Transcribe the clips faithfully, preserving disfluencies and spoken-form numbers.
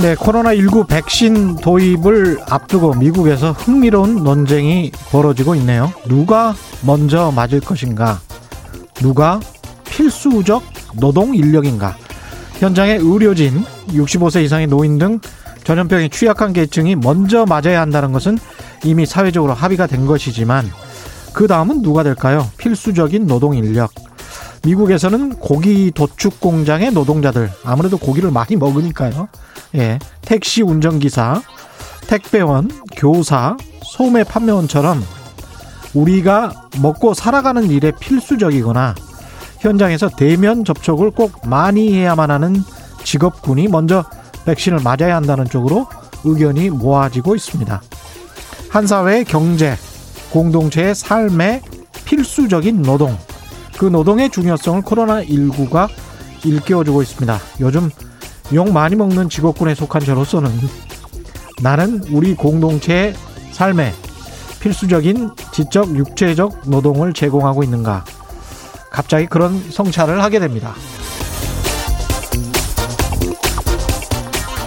네, 코로나십구 백신 도입을 앞두고 미국에서 흥미로운 논쟁이 벌어지고 있네요. 누가 먼저 맞을 것인가? 누가 필수적 노동 인력인가? 현장의 의료진, 육십오 세 이상의 노인 등 전염병에 취약한 계층이 먼저 맞아야 한다는 것은 이미 사회적으로 합의가 된 것이지만 그 다음은 누가 될까요? 필수적인 노동 인력. 미국에서는 고기 도축 공장의 노동자들, 아무래도 고기를 많이 먹으니까요. 예, 택시 운전기사, 택배원, 교사, 소매 판매원처럼 우리가 먹고 살아가는 일에 필수적이거나 현장에서 대면 접촉을 꼭 많이 해야만 하는 직업군이 먼저 백신을 맞아야 한다는 쪽으로 의견이 모아지고 있습니다. 한 사회의 경제, 공동체의 삶의 필수적인 노동, 그 노동의 중요성을 코로나십구가 일깨워주고 있습니다. 요즘 욕 많이 먹는 직업군에 속한 저로서는 나는 우리 공동체의 삶에 필수적인 지적, 육체적 노동을 제공하고 있는가, 갑자기 그런 성찰을 하게 됩니다.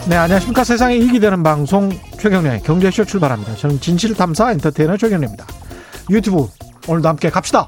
네, 안녕하십니까. 세상에 이익이 되는 방송 최경래 경제쇼 출발합니다. 저는 진실탐사 엔터테이너 최경래입니다. 유튜브 오늘도 함께 갑시다.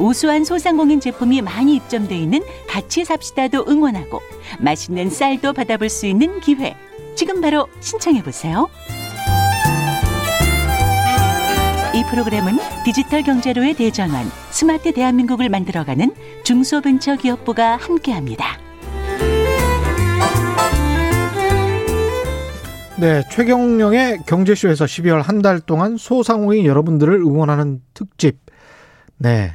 우수한 소상공인 제품이 많이 입점되어 있는 같이 삽시다도 응원하고 맛있는 쌀도 받아볼 수 있는 기회, 지금 바로 신청해보세요. 이 프로그램은 디지털 경제로의 대전환, 스마트 대한민국을 만들어가는 중소벤처기업부가 함께합니다. 네, 최경영의 경제쇼에서 십이월 한 달 동안 소상공인 여러분들을 응원하는 특집. 네,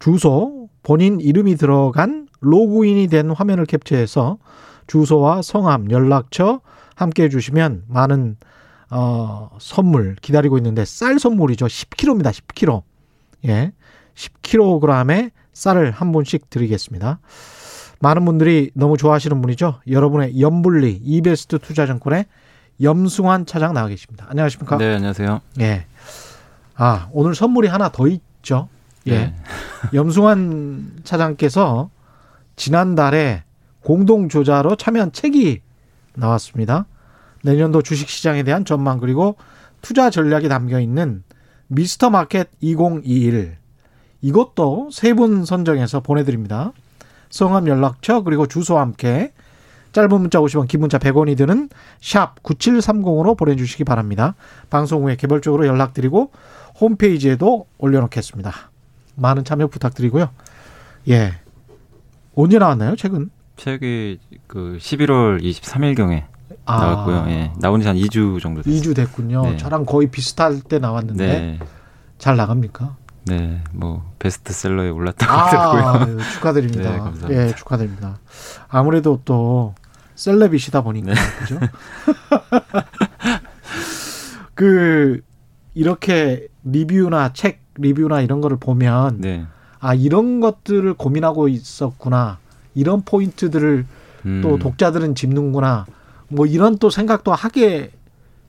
주소, 본인 이름이 들어간 로그인이 된 화면을 캡처해서 주소와 성함, 연락처 함께 해주시면 많은 어, 선물 기다리고 있는데 쌀 선물이죠. 십 킬로그램입니다. 십 킬로그램. 예, 십 킬로그램의 쌀을 한 분씩 드리겠습니다. 많은 분들이 너무 좋아하시는 분이죠. 여러분의 염불리 이베스트 투자증권의 염승환 차장 나와 계십니다. 안녕하십니까? 네, 안녕하세요. 예, 아 오늘 선물이 하나 더 있죠. 예, 네. 염승환 차장께서 지난달에 공동조자로 참여한 책이 나왔습니다. 내년도 주식시장에 대한 전망 그리고 투자 전략이 담겨있는 미스터 마켓 이천이십일, 이것도 세 분 선정해서 보내드립니다. 성함, 연락처 그리고 주소와 함께 짧은 문자 오십 원, 긴 문자 백 원이 드는 샵 구칠삼공으로 보내주시기 바랍니다. 방송 후에 개별적으로 연락드리고 홈페이지에도 올려놓겠습니다. 많은 참여 부탁드리고요. 예, 언제 나왔나요? 책은? 책이 그 십일월 이십삼일경에 아, 나왔고요. 예, 나온 지 한 이 주 정도 됐어요. 이 주 됐군요. 네. 저랑 거의 비슷할 때 나왔는데 네. 잘 나갑니까? 네, 뭐 베스트셀러에 올랐다고 하더라고요. 아, 네, 축하드립니다. 네, 감사합니다. 예, 축하드립니다. 아무래도 또 셀럽이시다 보니까 네. 그죠? 그 이렇게 리뷰나 책 리뷰나 이런 거를 보면 네. 아 이런 것들을 고민하고 있었구나, 이런 포인트들을 음. 또 독자들은 짚는구나, 뭐 이런 또 생각도 하게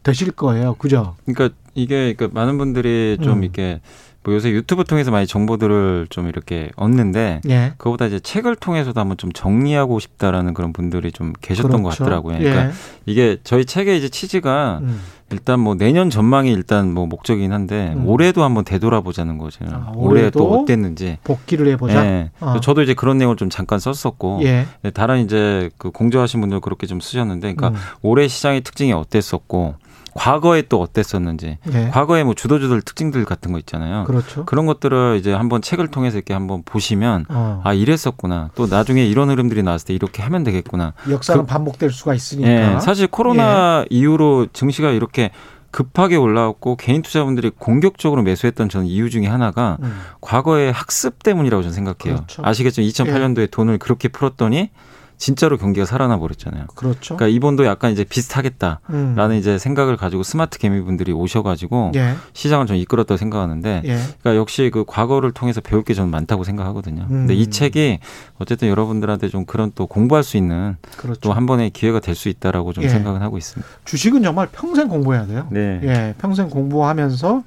되실 거예요, 그죠? 그러니까 이게 그러니까 많은 분들이 좀 음. 이렇게 뭐 요새 유튜브 통해서 많이 정보들을 좀 이렇게 얻는데 예. 그거보다 이제 책을 통해서도 한번 좀 정리하고 싶다라는 그런 분들이 좀 계셨던 그렇죠. 것 같더라고요. 그러니까 예. 이게 저희 책의 이제 취지가 음. 일단 뭐 내년 전망이 일단 뭐 목적이긴 한데 음. 올해도 한번 되돌아보자는 거죠. 아, 올해 또 어땠는지 복기를 해보자. 네. 어. 저도 이제 그런 내용을 좀 잠깐 썼었고 예. 다른 이제 그 공조하신 분들 그렇게 좀 쓰셨는데, 그러니까 음. 올해 시장의 특징이 어땠었고. 과거에 또 어땠었는지, 네. 과거에 뭐 주도주들 특징들 같은 거 있잖아요. 그렇죠. 그런 것들을 이제 한번 책을 통해서 이렇게 한번 보시면, 어. 아, 이랬었구나. 또 나중에 이런 흐름들이 나왔을 때 이렇게 하면 되겠구나. 역사는 그, 반복될 수가 있으니까. 네, 사실 코로나 예. 이후로 증시가 이렇게 급하게 올라왔고 개인 투자분들이 공격적으로 매수했던 저는 이유 중에 하나가 음. 과거의 학습 때문이라고 저는 생각해요. 그렇죠. 아시겠지만 이천팔 년도에 예. 돈을 그렇게 풀었더니 진짜로 경기가 살아나 버렸잖아요. 그렇죠. 그러니까 이번도 약간 이제 비슷하겠다라는 음. 이제 생각을 가지고 스마트 개미분들이 오셔가지고 예. 시장을 좀 이끌었다고 생각하는데, 예. 그러니까 역시 그 과거를 통해서 배울 게 저는 많다고 생각하거든요. 음. 근데 이 책이 어쨌든 여러분들한테 좀 그런 또 공부할 수 있는 그렇죠. 또 한 번의 기회가 될 수 있다라고 좀 예. 생각은 하고 있습니다. 주식은 정말 평생 공부해야 돼요. 네. 예, 평생 공부하면서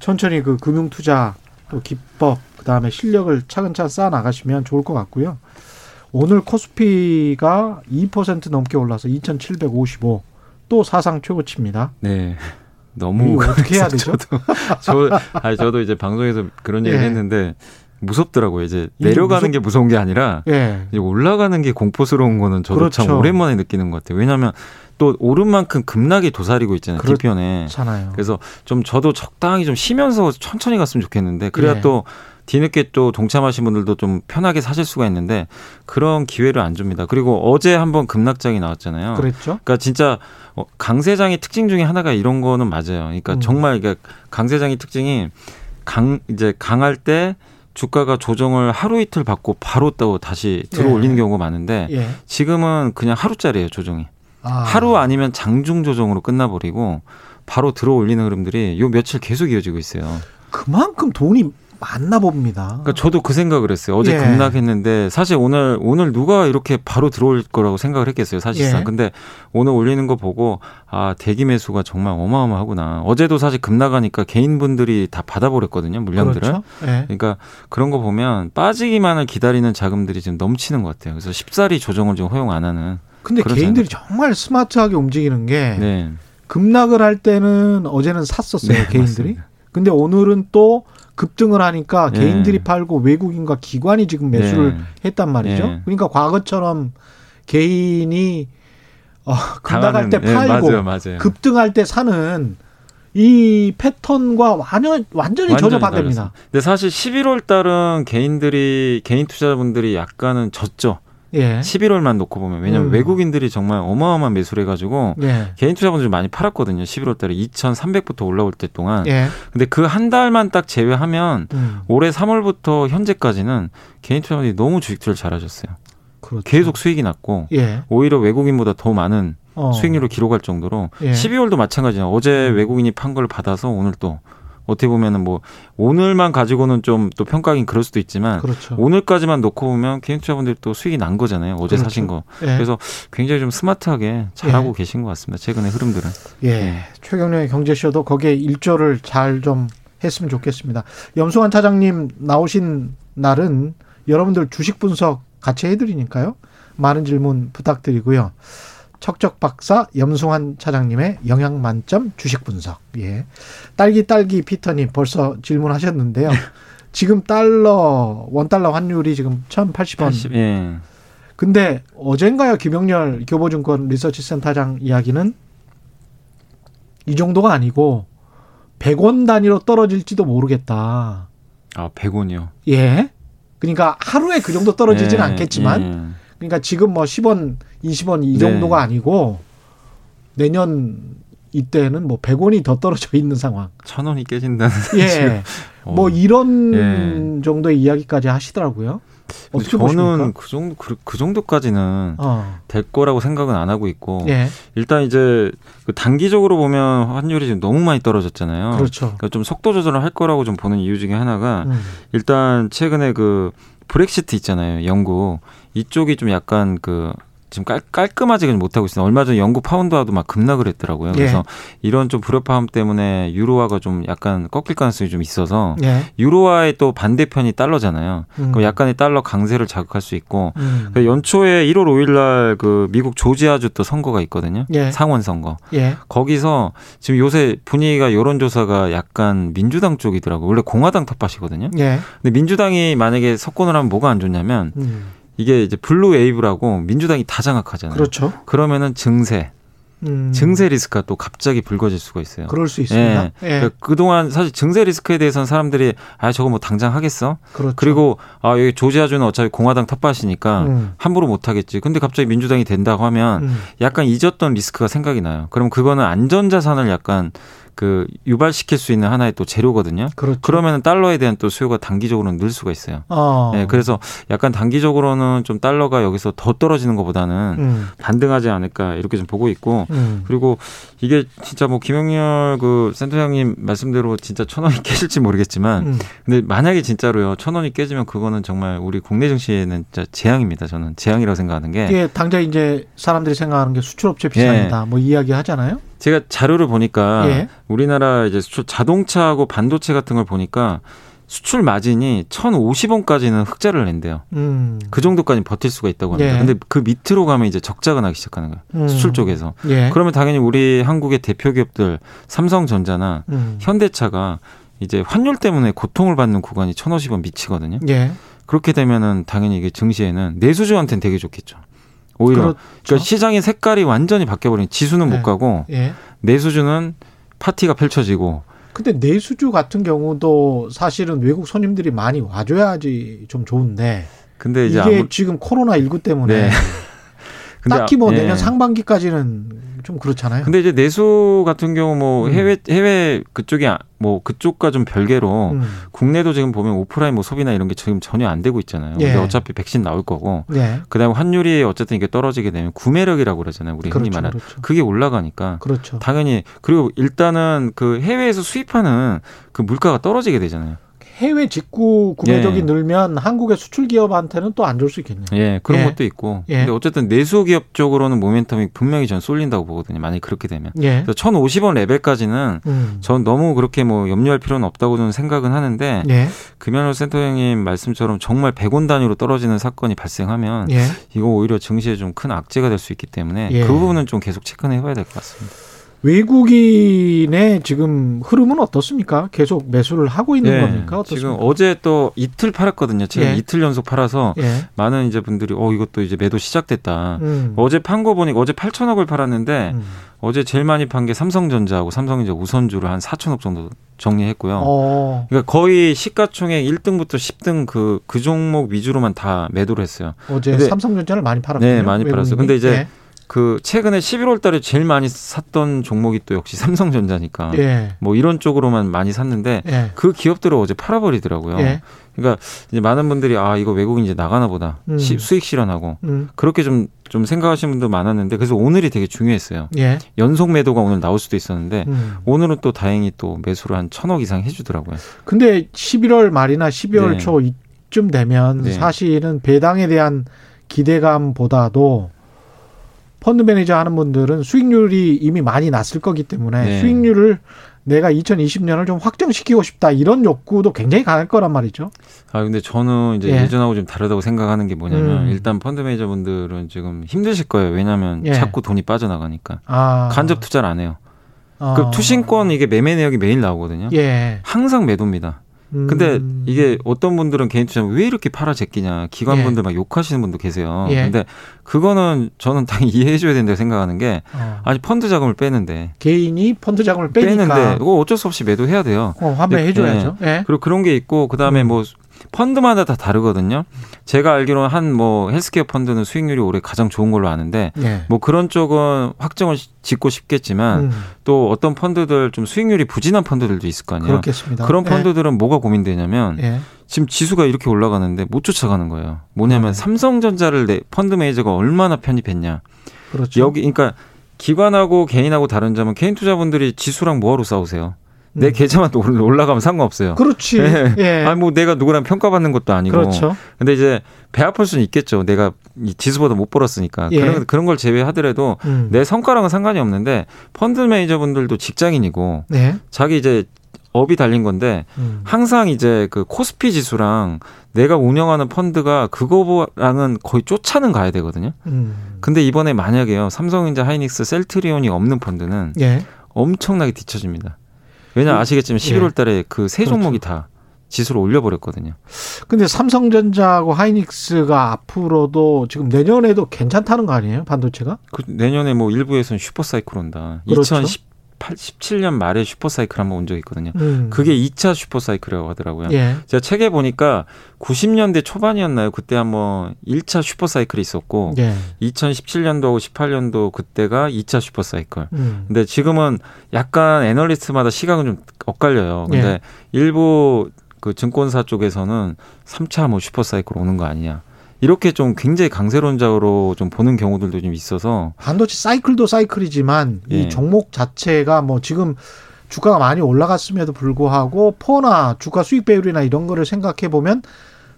천천히 그 금융 투자 또 기법 그 다음에 실력을 차근차근 쌓아 나가시면 좋을 것 같고요. 오늘 코스피가 이 퍼센트 넘게 올라서 이천칠백오십오, 또 사상 최고치입니다. 네. 너무 어떻게 해야 되죠? 저도, 저, 아니, 저도 이제 방송에서 그런 얘기를 예. 했는데 무섭더라고요. 이제 내려가는 무섭... 게 무서운 게 아니라 예. 이제 올라가는 게 공포스러운 거는 저도 그렇죠. 참 오랜만에 느끼는 것 같아요. 왜냐하면 또 오른 만큼 급락이 도사리고 있잖아요. 뒤편에. 그렇잖아요. 그래서 좀 저도 적당히 좀 쉬면서 천천히 갔으면 좋겠는데 그래야 예. 또 뒤늦게 또 동참하신 분들도 좀 편하게 사실 수가 있는데 그런 기회를 안 줍니다. 그리고 어제 한번 급락장이 나왔잖아요. 그랬죠. 그러니까 진짜 강세장의 특징 중에 하나가 이런 거는 맞아요. 그러니까 음. 정말 그러니까 강세장의 특징이 강 이제 강할 때 주가가 조정을 하루 이틀 받고 바로 또 다시 들어 올리는 예. 경우가 많은데 예. 지금은 그냥 하루짜리예요, 조정이. 아. 하루 아니면 장중 조정으로 끝나버리고 바로 들어 올리는 흐름들이 요 며칠 계속 이어지고 있어요. 그만큼 돈이 맞나 봅니다. 그러니까 저도 그 생각을 했어요. 어제 예. 급락했는데 사실 오늘 오늘 누가 이렇게 바로 들어올 거라고 생각을 했겠어요. 사실상. 예. 근데 오늘 올리는 거 보고 아 대기 매수가 정말 어마어마하구나. 어제도 사실 급락하니까 개인분들이 다 받아버렸거든요. 물량들을. 그렇죠? 예. 그러니까 그런 거 보면 빠지기만을 기다리는 자금들이 지금 넘치는 것 같아요. 그래서 쉽사리 조정을 좀 허용 안 하는. 근데 개인들이 생각. 정말 스마트하게 움직이는 게 네. 급락을 할 때는 어제는 샀었어요. 네, 개인들이. 맞습니다. 근데 오늘은 또 급등을 하니까 네. 개인들이 팔고 외국인과 기관이 지금 매수를 네. 했단 말이죠. 네. 그러니까 과거처럼 개인이 어, 급락할 때 팔고 네, 맞아요, 맞아요. 급등할 때 사는 이 패턴과 완전, 완전히, 완전히 전혀 반대입니다. 근데 사실 십일월 달은 개인들이 개인 투자자분들이 약간은 졌죠. 예. 십일월만 놓고 보면 왜냐하면 음. 외국인들이 정말 어마어마한 매수를 해가지고 예. 개인 투자분들이 많이 팔았거든요. 십일월 달에 이천삼백부터 올라올 때 동안 예. 근데 그 한 달만 딱 제외하면 음. 올해 삼월부터 현재까지는 개인 투자분들이 너무 주식투자를 잘하셨어요. 그렇죠. 계속 수익이 났고 예. 오히려 외국인보다 더 많은 어. 수익률을 기록할 정도로 예. 십이월도 마찬가지예요. 어제 외국인이 판 걸 받아서 오늘 또 어떻게 보면은 뭐 오늘만 가지고는 좀 또 평가하긴 그럴 수도 있지만 그렇죠. 오늘까지만 놓고 보면 개인 투자분들이 또 수익이 난 거잖아요. 어제 그렇죠. 사신 거. 예. 그래서 굉장히 좀 스마트하게 잘하고 예. 계신 것 같습니다. 최근의 흐름들은. 예. 예. 최경영의 경제쇼도 거기에 일조를 잘 좀 했으면 좋겠습니다. 염승환 차장님 나오신 날은 여러분들 주식 분석 같이 해드리니까요. 많은 질문 부탁드리고요. 척적 박사 염승환 차장님의 영양 만점 주식 분석. 예. 딸기 딸기 피터님 벌써 질문하셨는데요. 지금 달러 원 달러 환율이 지금 천팔십 원. 팔십, 예. 근데 어젠가요 김영렬 교보증권 리서치센터장 이야기는 이 정도가 아니고 백 원 단위로 떨어질지도 모르겠다. 아 백 원이요? 예. 그러니까 하루에 그 정도 떨어지지는 예, 않겠지만. 예. 그러니까 지금 뭐 십 원, 이십 원 이 정도가 네. 아니고 내년 이때는 뭐 백 원이 더 떨어져 있는 상황. 천 원이 깨진다는. 예. 뭐 이런 예. 정도의 이야기까지 하시더라고요. 어떻게 저는 보십니까? 그 정도 그, 그 정도까지는 어. 될 거라고 생각은 안 하고 있고 예. 일단 이제 단기적으로 보면 환율이 지금 너무 많이 떨어졌잖아요. 그렇죠. 그러니까 좀 속도 조절을 할 거라고 좀 보는 이유 중에 하나가 음. 일단 최근에 그 브렉시트 있잖아요. 영국. 이쪽이 좀 약간 그 지금 깔, 깔끔하지는 못하고 있어요. 얼마 전에 영국 파운드화도 막 급락을 했더라고요. 그래서 예. 이런 좀 불협화음 때문에 유로화가 좀 약간 꺾일 가능성이 좀 있어서 예. 유로화의 또 반대편이 달러잖아요. 음. 그럼 약간의 달러 강세를 자극할 수 있고 음. 연초에 일월 오일 날 그 미국 조지아주 또 선거가 있거든요. 예. 상원 선거. 예. 거기서 지금 요새 분위기가 여론조사가 약간 민주당 쪽이더라고요. 원래 공화당 텃밭이거든요. 예. 근데 민주당이 만약에 석권을 하면 뭐가 안 좋냐면 음. 이게 이제 블루 웨이브라고 민주당이 다 장악하잖아요. 그렇죠. 그러면은 증세, 음. 증세 리스크가 또 갑자기 불거질 수가 있어요. 그럴 수 있습니다. 예. 예. 그러니까 그동안 사실 증세 리스크에 대해서는 사람들이 아 저거 뭐 당장 하겠어. 그렇죠. 그리고 아 여기 조지아주는 어차피 공화당 텃밭이니까 음. 함부로 못 하겠지. 근데 갑자기 민주당이 된다고 하면 음. 약간 잊었던 리스크가 생각이 나요. 그럼 그거는 안전자산을 약간 그 유발시킬 수 있는 하나의 또 재료거든요. 그렇죠. 그러면 달러에 대한 또 수요가 단기적으로는 늘 수가 있어요. 아. 네, 그래서 약간 단기적으로는 좀 달러가 여기서 더 떨어지는 것보다는 음. 반등하지 않을까 이렇게 좀 보고 있고 음. 그리고 이게 진짜 뭐 김영렬 그 센터장님 말씀대로 진짜 천 원이 깨질지 모르겠지만 음. 근데 만약에 진짜로요 천 원이 깨지면 그거는 정말 우리 국내 증시에는 진짜 재앙입니다. 저는 재앙이라고 생각하는 게 예, 당장 이제 사람들이 생각하는 게 수출업체 비상이다 예. 뭐 이야기 하잖아요. 제가 자료를 보니까 예. 우리나라 이제 수출 자동차하고 반도체 같은 걸 보니까 수출 마진이 천오십 원까지는 흑자를 낸대요. 음. 그 정도까지 버틸 수가 있다고 합니다. 그런데 예. 그 밑으로 가면 이제 적자가 나기 시작하는 거예요. 음. 수출 쪽에서. 예. 그러면 당연히 우리 한국의 대표 기업들 삼성전자나 음. 현대차가 이제 환율 때문에 고통을 받는 구간이 천오십 원 미치거든요. 예. 그렇게 되면은 당연히 이게 증시에는 내수주한테는 되게 좋겠죠. 오히려 그렇죠. 그러니까 시장의 색깔이 완전히 바뀌어버린 지수는 네. 못 가고 예. 내수주는 파티가 펼쳐지고. 근데 내수주 같은 경우도 사실은 외국 손님들이 많이 와줘야지 좀 좋은데. 근데 이제 이게 아무... 지금 코로나십구 때문에 네. 근데 딱히 뭐 예. 내년 상반기까지는. 좀 그렇잖아요. 근데 이제 내수 같은 경우 뭐 음. 해외 해외 그쪽이 뭐 그쪽과 좀 별개로 음. 국내도 지금 보면 오프라인 뭐 소비나 이런 게 지금 전혀 안 되고 있잖아요. 예. 근데 어차피 백신 나올 거고. 예. 그다음에 환율이 어쨌든 이게 떨어지게 되면 구매력이라고 그러잖아요. 우리 흔히 그렇죠, 말하는 그렇죠. 그게 올라가니까. 그렇죠. 당연히 그리고 일단은 그 해외에서 수입하는 그 물가가 떨어지게 되잖아요. 해외 직구 구매력이 예. 늘면 한국의 수출 기업한테는 또 안 좋을 수 있겠네요. 예, 그런 예. 것도 있고. 예. 근데 어쨌든 내수 기업 쪽으로는 모멘텀이 분명히 전 쏠린다고 보거든요. 만약에 그렇게 되면. 예. 그래서 천오십 원 레벨까지는 음. 전 너무 그렇게 뭐 염려할 필요는 없다고 저는 생각은 하는데 예. 금연호 센터장님 말씀처럼 정말 백 원 단위로 떨어지는 사건이 발생하면 예. 이거 오히려 증시에 좀 큰 악재가 될 수 있기 때문에 예. 그 부분은 좀 계속 체크해 봐야 될 것 같습니다. 외국인의 지금 흐름은 어떻습니까? 계속 매수를 하고 있는 네, 겁니까? 어떻습니까? 지금 어제 또 이틀 팔았거든요. 제가 예. 이틀 연속 팔아서 예. 많은 이제 분들이 어 이것도 이제 매도 시작됐다. 음. 어제 판 거 보니까 어제 팔천억을 팔았는데 음. 어제 제일 많이 판 게 삼성전자하고 삼성전자 우선주를 한 사천억 정도 정리했고요. 오. 그러니까 거의 시가총액 일 등부터 십 등 그, 그 종목 위주로만 다 매도를 했어요. 어제 근데, 삼성전자를 많이 팔았군요. 네, 많이 팔았어요. 근데 이제 네. 그 최근에 십일월 달에 제일 많이 샀던 종목이 또 역시 삼성전자니까 예. 뭐 이런 쪽으로만 많이 샀는데 예. 그 기업들을 어제 팔아버리더라고요. 예. 그러니까 이제 많은 분들이 아 이거 외국인 이제 나가나 보다 음. 시, 수익 실현하고 음. 그렇게 좀, 좀 생각하시는 분도 많았는데 그래서 오늘이 되게 중요했어요. 예. 연속 매도가 오늘 나올 수도 있었는데 음. 오늘은 또 다행히 또 매수를 한 천억 이상 해주더라고요. 근데 십일월 말이나 십이월 네. 초 이쯤 되면 네. 사실은 배당에 대한 기대감보다도 펀드 매니저 하는 분들은 수익률이 이미 많이 났을 거기 때문에 네. 수익률을 내가 이천이십 년을 좀 확정시키고 싶다 이런 욕구도 굉장히 강할 거란 말이죠. 아 근데 저는 이제 예. 예전하고 좀 다르다고 생각하는 게 뭐냐면 음. 일단 펀드 매니저 분들은 지금 힘드실 거예요. 왜냐하면 예. 자꾸 돈이 빠져나가니까 아. 간접 투자를 안 해요. 아. 그 투신권 이게 매매 내역이 매일 나오거든요. 예. 항상 매도입니다. 근데 음. 이게 어떤 분들은 개인 투자 왜 이렇게 팔아 제끼냐 기관분들 예. 막 욕하시는 분도 계세요. 예. 근데 그거는 저는 당연히 이해해 줘야 된다고 생각하는 게 어. 아니 펀드 자금을 빼는데 개인이 펀드 자금을 빼니까 빼는데 이거 어쩔 수 없이 매도해야 돼요. 어, 환매해 줘야죠. 예. 예. 그리고 그런 게 있고 그다음에 음. 뭐 펀드마다 다 다르거든요. 제가 알기로는 한 뭐 헬스케어 펀드는 수익률이 올해 가장 좋은 걸로 아는데 예. 뭐 그런 쪽은 확정을 짓고 싶겠지만 음. 또 어떤 펀드들 좀 수익률이 부진한 펀드들도 있을 거 아니에요. 그렇겠습니다. 그런 펀드들은 예. 뭐가 고민되냐면 예. 지금 지수가 이렇게 올라가는데 못 쫓아가는 거예요. 뭐냐면 네. 삼성전자를 내, 펀드 매니저가 얼마나 편입했냐. 그렇죠. 여기 그러니까 기관하고 개인하고 다른 점은 개인 투자분들이 지수랑 뭐하러 싸우세요? 내 음. 계좌만 또 올라가면 상관없어요. 그렇지. 예. 예. 아니 뭐 내가 누구랑 평가받는 것도 아니고. 그렇죠. 근데 이제 배 아플 수는 있겠죠. 내가 이 지수보다 못 벌었으니까. 예. 그런 그런 걸 제외하더라도 음. 내 성과랑은 상관이 없는데 펀드 매니저분들도 직장인이고 예. 자기 이제 업이 달린 건데 음. 항상 이제 그 코스피 지수랑 내가 운영하는 펀드가 그거랑은 거의 쫓아는 가야 되거든요. 음. 근데 이번에 만약에요 삼성전자, 하이닉스, 셀트리온이 없는 펀드는 예. 엄청나게 뒤처집니다. 왜냐 아시겠지만 십일월 달에 예. 그 세 종목이 그렇죠. 다 지수를 올려버렸거든요. 근데 삼성전자하고 하이닉스가 앞으로도 지금 내년에도 괜찮다는 거 아니에요? 반도체가? 그 내년에 뭐 일부에서는 슈퍼사이클 온다. 그렇죠. 이천십팔 십칠 년 말에 슈퍼사이클 한번 온 적이 있거든요. 음. 그게 이 차 슈퍼사이클이라고 하더라고요. 예. 제가 책에 보니까 구십 년대 초반이었나요? 그때 한번 일 차 슈퍼사이클이 있었고 예. 이천십칠 년도하고 십팔 년도 그때가 이 차 슈퍼사이클. 음. 근데 지금은 약간 애널리스트마다 시각은 좀 엇갈려요. 근데 예. 일부 그 증권사 쪽에서는 삼 차 뭐 슈퍼사이클 오는 거 아니냐. 이렇게 좀 굉장히 강세론적으로 좀 보는 경우들도 좀 있어서 반도체 사이클도 사이클이지만 예. 이 종목 자체가 뭐 지금 주가가 많이 올라갔음에도 불구하고 포나 주가 수익 배율이나 이런 거를 생각해 보면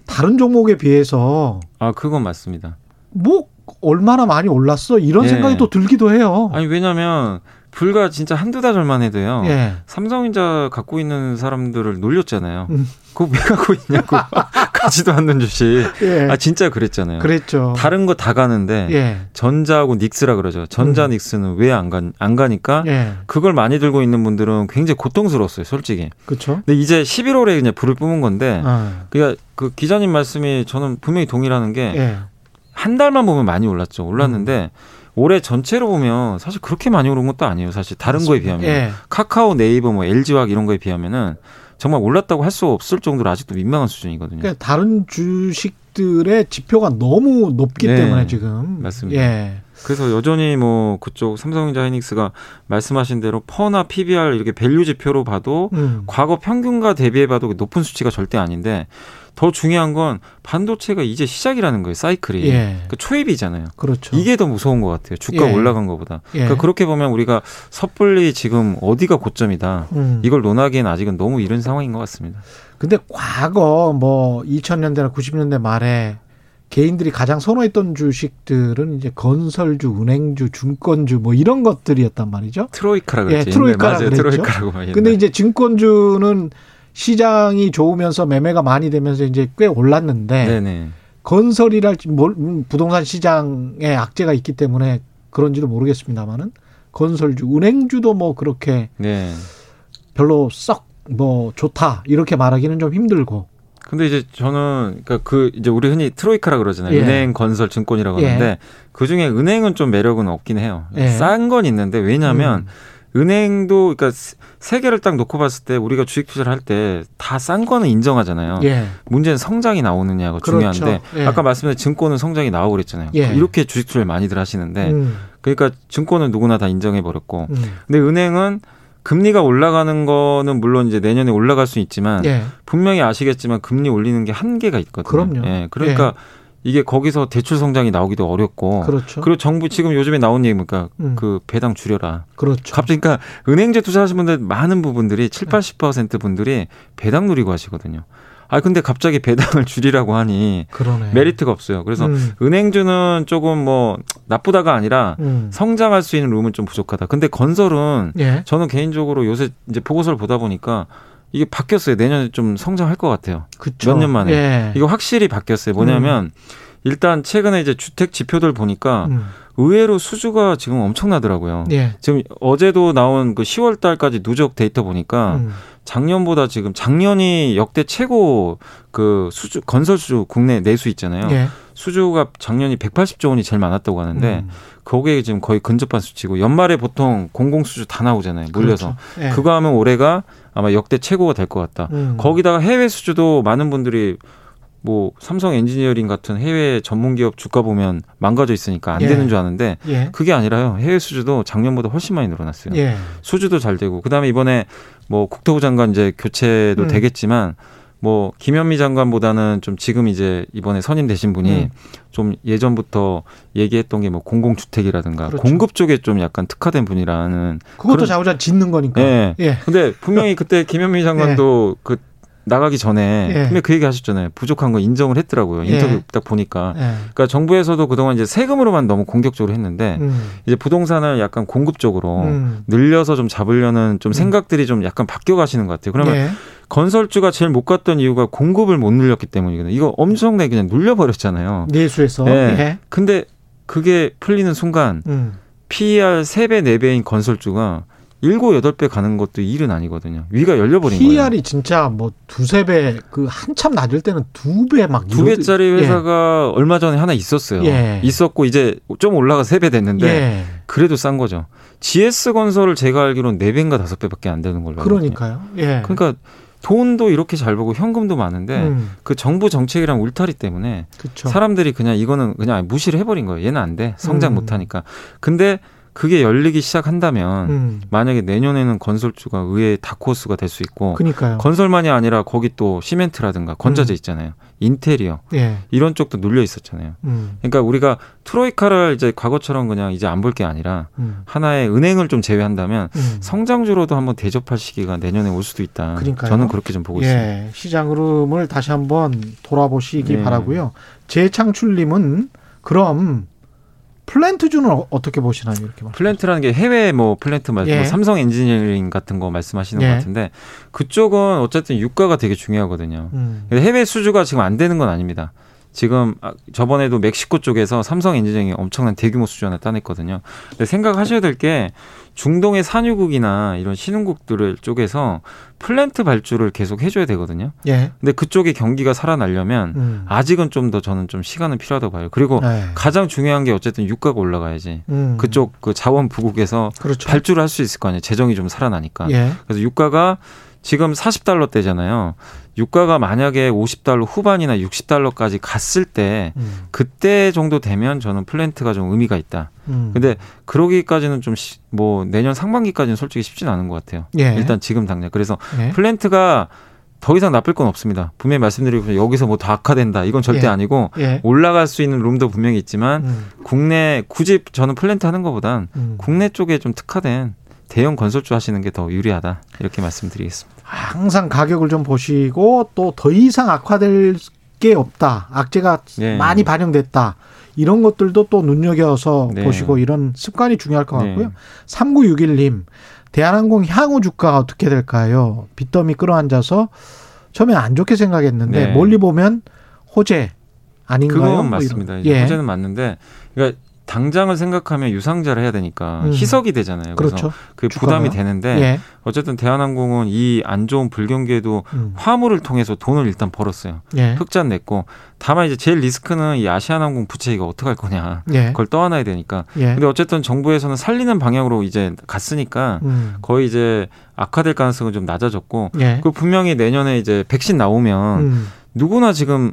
다른 종목에 비해서 아 그건 맞습니다. 뭐 얼마나 많이 올랐어 이런 예. 생각이 또 들기도 해요. 아니 왜냐하면 불과 진짜 한두 달 전만 해도요. 예. 삼성전자 갖고 있는 사람들을 놀렸잖아요. 음. 그거 왜 갖고 있냐고. 가지도 않는 주식. 예. 아 진짜 그랬잖아요. 그랬죠. 다른 거 다 가는데 예. 전자하고 닉스라 그러죠. 전자 닉스는 왜 안 간, 안 가니까 예. 그걸 많이 들고 있는 분들은 굉장히 고통스러웠어요. 솔직히. 그렇죠. 근데 이제 십일월에 그냥 불을 뿜은 건데 아. 그러니까 그 기자님 말씀이 저는 분명히 동의하는 게 한 예. 달만 보면 많이 올랐죠. 올랐는데 음. 올해 전체로 보면 사실 그렇게 많이 오른 것도 아니에요. 사실 다른 맞습니다. 거에 비하면. 예. 카카오, 네이버, 뭐 엘지화학 이런 거에 비하면은 정말 올랐다고 할 수 없을 정도로 아직도 민망한 수준이거든요. 그러니까 다른 주식들의 지표가 너무 높기 네. 때문에 지금. 맞습니다. 예. 그래서 여전히 뭐 그쪽 삼성전자 하이닉스가 말씀하신 대로 퍼나 피비알 이렇게 밸류 지표로 봐도 음. 과거 평균과 대비해 봐도 높은 수치가 절대 아닌데 더 중요한 건 반도체가 이제 시작이라는 거예요. 사이클이. 예. 그러니까 초입이잖아요. 그렇죠. 이게 더 무서운 것 같아요. 주가 예. 올라간 것보다. 예. 그러니까 그렇게 보면 우리가 섣불리 지금 어디가 고점이다. 음. 이걸 논하기엔 아직은 너무 이른 상황인 것 같습니다. 근데 과거 뭐 이천 년대나 구십 년대 말에 개인들이 가장 선호했던 주식들은 이제 건설주, 은행주, 증권주 뭐 이런 것들이었단 말이죠. 트로이카라고 했죠. 예, 트로이카라고 했죠. 트로이카라고 했죠. 근데 이제 증권주는 시장이 좋으면서 매매가 많이 되면서 이제 꽤 올랐는데 네네. 건설이랄지 부동산 시장에 악재가 있기 때문에 그런지도 모르겠습니다만은 건설주, 은행주도 뭐 그렇게 네. 별로 썩 뭐 좋다 이렇게 말하기는 좀 힘들고. 근데 이제 저는 그러니까 그 이제 우리 흔히 트로이카라 그러잖아요. 예. 은행, 건설, 증권이라고 하는데 예. 그 중에 은행은 좀 매력은 없긴 해요. 예. 싼 건 있는데 왜냐하면 음. 은행도 그러니까 세 개를 딱 놓고 봤을 때 우리가 주식 투자를 할 때 다 싼 거는 인정하잖아요. 예. 문제는 성장이 나오느냐가 그렇죠. 중요한데 예. 아까 말씀드린 증권은 성장이 나오고 그랬잖아요. 예. 이렇게 주식 투자를 많이들 하시는데 음. 그러니까 증권은 누구나 다 인정해 버렸고 음. 근데 은행은 금리가 올라가는 거는 물론 이제 내년에 올라갈 수 있지만 예. 분명히 아시겠지만 금리 올리는 게 한계가 있거든요. 그럼요. 예, 그러니까 예. 이게 거기서 대출 성장이 나오기도 어렵고 그렇죠. 그리고 정부 지금 요즘에 나온 얘기 그러니까 음. 그 배당 줄여라. 그렇죠. 갑자기 그러니까 은행제 투자하시는 분들 많은 부분들이 칠, 팔십 퍼센트 분들이 배당 노리고 하시거든요. 아 근데 갑자기 배당을 줄이라고 하니 그러네. 메리트가 없어요. 그래서 음. 은행주는 조금 뭐 나쁘다가 아니라 음. 성장할 수 있는 룸은 좀 부족하다. 근데 건설은 예. 저는 개인적으로 요새 이제 보고서를 보다 보니까 이게 바뀌었어요. 내년에 좀 성장할 것 같아요. 몇 년 만에 예. 이거 확실히 바뀌었어요. 뭐냐면 음. 일단 최근에 이제 주택 지표들 보니까 음. 의외로 수주가 지금 엄청나더라고요. 예. 지금 어제도 나온 그 시월 달까지 누적 데이터 보니까 음. 작년보다 지금 작년이 역대 최고 그 수주 건설 수주 국내 내수 있잖아요. 예. 수주가 작년이 백팔십조 원이 제일 많았다고 하는데 음. 거기에 지금 거의 근접한 수치고 연말에 보통 공공 수주 다 나오잖아요. 물려서. 그렇죠. 예. 그거 하면 올해가 아마 역대 최고가 될 것 같다. 음. 거기다가 해외 수주도 많은 분들이 뭐 삼성 엔지니어링 같은 해외 전문기업 주가 보면 망가져 있으니까 안 예. 되는 줄 아는데 예. 그게 아니라요. 해외 수주도 작년보다 훨씬 많이 늘어났어요. 예. 수주도 잘 되고 그다음에 이번에 뭐 국토부 장관 이제 교체도 음. 되겠지만 뭐 김현미 장관보다는 좀 지금 이제 이번에 선임되신 분이 음. 좀 예전부터 얘기했던 게 뭐 공공주택이라든가 그렇죠. 공급 쪽에 좀 약간 특화된 분이라는 그것도 그런... 자우자 짓는 거니까. 예. 예. 근데 분명히 그때 김현미 장관도 예. 그 나가기 전에 예. 분명히 그 얘기 하셨잖아요. 부족한 거 인정을 했더라고요. 인터뷰 예. 딱 보니까. 예. 그러니까 정부에서도 그동안 이제 세금으로만 너무 공격적으로 했는데 음. 이제 부동산을 약간 공급적으로 음. 늘려서 좀 잡으려는 좀 음. 생각들이 좀 약간 바뀌어 가시는 것 같아요. 그러면 예. 건설주가 제일 못 갔던 이유가 공급을 못 늘렸기 때문이거든요. 이거 엄청나게 그냥 눌려버렸잖아요. 내수에서. 예. 예. 근데 그게 풀리는 순간 음. 피이알 세 배, 네 배인 건설주가 일곱, 여덟 배 가는 것도 일은 아니거든요. 위가 열려버린 피이알이 거예요. 피이알이 진짜 뭐 두세 배, 그 한참 낮을 때는 두 배 막. 두 배짜리 회사가 예. 얼마 전에 하나 있었어요. 예. 있었고 이제 좀 올라가 세 배 됐는데 예. 그래도 싼 거죠. 지에스건설을 제가 알기로는 네 배인가 다섯 배밖에 안 되는 걸로 알고 있어요. 그러니까요. 예. 그러니까 돈도 이렇게 잘 보고 현금도 많은데 음. 그 정부 정책이랑 울타리 때문에 그쵸. 사람들이 그냥 이거는 그냥 무시를 해버린 거예요. 얘는 안 돼. 성장 음. 못하니까. 근데 그게 열리기 시작한다면 음. 만약에 내년에는 건설주가 의외의 다크호스가 될 수 있고 그러니까요. 건설만이 아니라 거기 또 시멘트라든가 건자재 음. 있잖아요. 인테리어 예. 이런 쪽도 눌려 있었잖아요. 음. 그러니까 우리가 트로이카를 이제 과거처럼 그냥 이제 안 볼 게 아니라 음. 하나의 은행을 좀 제외한다면 음. 성장주로도 한번 대접할 시기가 내년에 올 수도 있다. 그러니까요. 저는 그렇게 좀 보고 예. 있습니다. 시장으로을 다시 한번 돌아보시기 예. 바라고요. 재창출님은 그럼 플랜트주는 어떻게 보시나요? 이렇게 플랜트라는 게 해외 뭐 플랜트 말고 예. 삼성 엔지니어링 같은 거 말씀하시는 예. 것 같은데 그쪽은 어쨌든 유가가 되게 중요하거든요. 음. 해외 수주가 지금 안 되는 건 아닙니다. 지금 저번에도 멕시코 쪽에서 삼성 엔지니어링이 엄청난 대규모 수주 하나 따냈거든요. 근데 생각하셔야 될 게 중동의 산유국이나 이런 신흥국들을 쪽에서 플랜트 발주를 계속 해줘야 되거든요. 예. 근데 그쪽의 경기가 살아나려면 음. 아직은 좀 더 저는 좀 시간은 필요하다고 봐요. 그리고 네. 가장 중요한 게 어쨌든 유가가 올라가야지 음. 그쪽 그 자원 부국에서 그렇죠. 발주를 할 수 있을 거 아니에요. 재정이 좀 살아나니까. 예. 그래서 유가가 지금 사십 달러대잖아요. 유가가 만약에 오십 달러 후반이나 육십 달러까지 갔을 때 음. 그때 정도 되면 저는 플랜트가 좀 의미가 있다. 음. 근데 그러기까지는 좀 뭐 내년 상반기까지는 솔직히 쉽진 않은 것 같아요. 예. 일단 지금 당장. 그래서 예. 플랜트가 더 이상 나쁠 건 없습니다. 분명히 말씀드리고 여기서 뭐 더 악화된다. 이건 절대 예. 아니고 예. 올라갈 수 있는 룸도 분명히 있지만 음. 국내 굳이 저는 플랜트 하는 것보단 음. 국내 쪽에 좀 특화된 대형 건설주 하시는 게 더 유리하다 이렇게 말씀드리겠습니다. 항상 가격을 좀 보시고 또 더 이상 악화될 게 없다. 악재가 네. 많이 반영됐다. 이런 것들도 또 눈여겨서 네. 보시고 이런 습관이 중요할 것 같고요. 네. 삼구육일 님 대한항공 향후 주가가 어떻게 될까요? 빚더미 끌어앉아서 처음엔 안 좋게 생각했는데 네. 멀리 보면 호재 아닌가요? 그건 맞습니다. 이제 예. 호재는 맞는데 그러니까 당장을 생각하면 유상자를 해야 되니까 음. 희석이 되잖아요. 그래서 그렇죠. 그 부담이 되는데 예. 어쨌든 대한항공은 이 안 좋은 불경기에도 음. 화물을 통해서 돈을 일단 벌었어요. 예. 흑자는 냈고 다만 이제 제일 리스크는 이 아시아나항공 부채가 어떻게 할 거냐 예. 그걸 떠안아야 되니까. 예. 근데 어쨌든 정부에서는 살리는 방향으로 이제 갔으니까 음. 거의 이제 악화될 가능성은 좀 낮아졌고 예. 그 분명히 내년에 이제 백신 나오면 음. 누구나 지금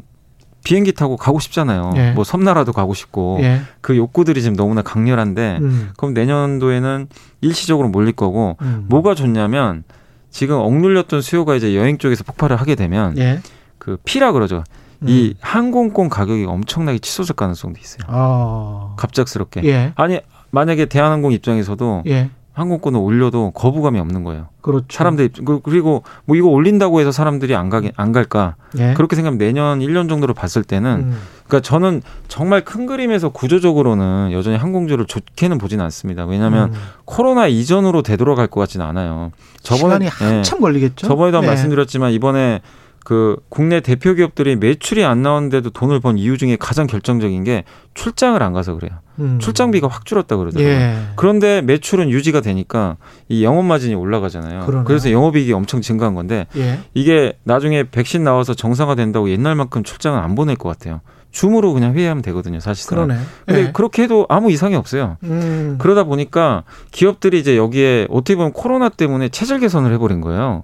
비행기 타고 가고 싶잖아요. 예. 뭐 섬나라도 가고 싶고 예. 그 욕구들이 지금 너무나 강렬한데 음. 그럼 내년도에는 일시적으로 몰릴 거고 음. 뭐가 좋냐면 지금 억눌렸던 수요가 이제 여행 쪽에서 폭발을 하게 되면 예. 그 P라 그러죠. 음. 이 항공권 가격이 엄청나게 치솟을 가능성도 있어요. 아. 갑작스럽게. 예. 아니 만약에 대한항공 입장에서도 예. 항공권을 올려도 거부감이 없는 거예요. 그렇죠. 사람들이 그리고 뭐 이거 올린다고 해서 사람들이 안 가기 안 갈까? 예. 그렇게 생각하면 내년 일 년 정도로 봤을 때는 음. 그러니까 저는 정말 큰 그림에서 구조적으로는 여전히 항공주를 좋게는 보진 않습니다. 왜냐하면 음. 코로나 이전으로 되돌아갈 것 같지는 않아요. 저번에, 시간이 한참 예. 걸리겠죠. 저번에도 네. 말씀드렸지만 이번에 그 국내 대표 기업들이 매출이 안 나오는데도 돈을 번 이유 중에 가장 결정적인 게 출장을 안 가서 그래요. 음. 출장비가 확 줄었다 그러더라고요. 예. 그런데 매출은 유지가 되니까 이 영업 마진이 올라가잖아요. 그러네요. 그래서 영업이익이 엄청 증가한 건데 예. 이게 나중에 백신 나와서 정상화된다고 옛날만큼 출장을 안 보낼 것 같아요. 줌으로 그냥 회의하면 되거든요, 사실상. 그러네. 근데 예. 그렇게 해도 아무 이상이 없어요. 음. 그러다 보니까 기업들이 이제 여기에 어떻게 보면 코로나 때문에 체질 개선을 해버린 거예요.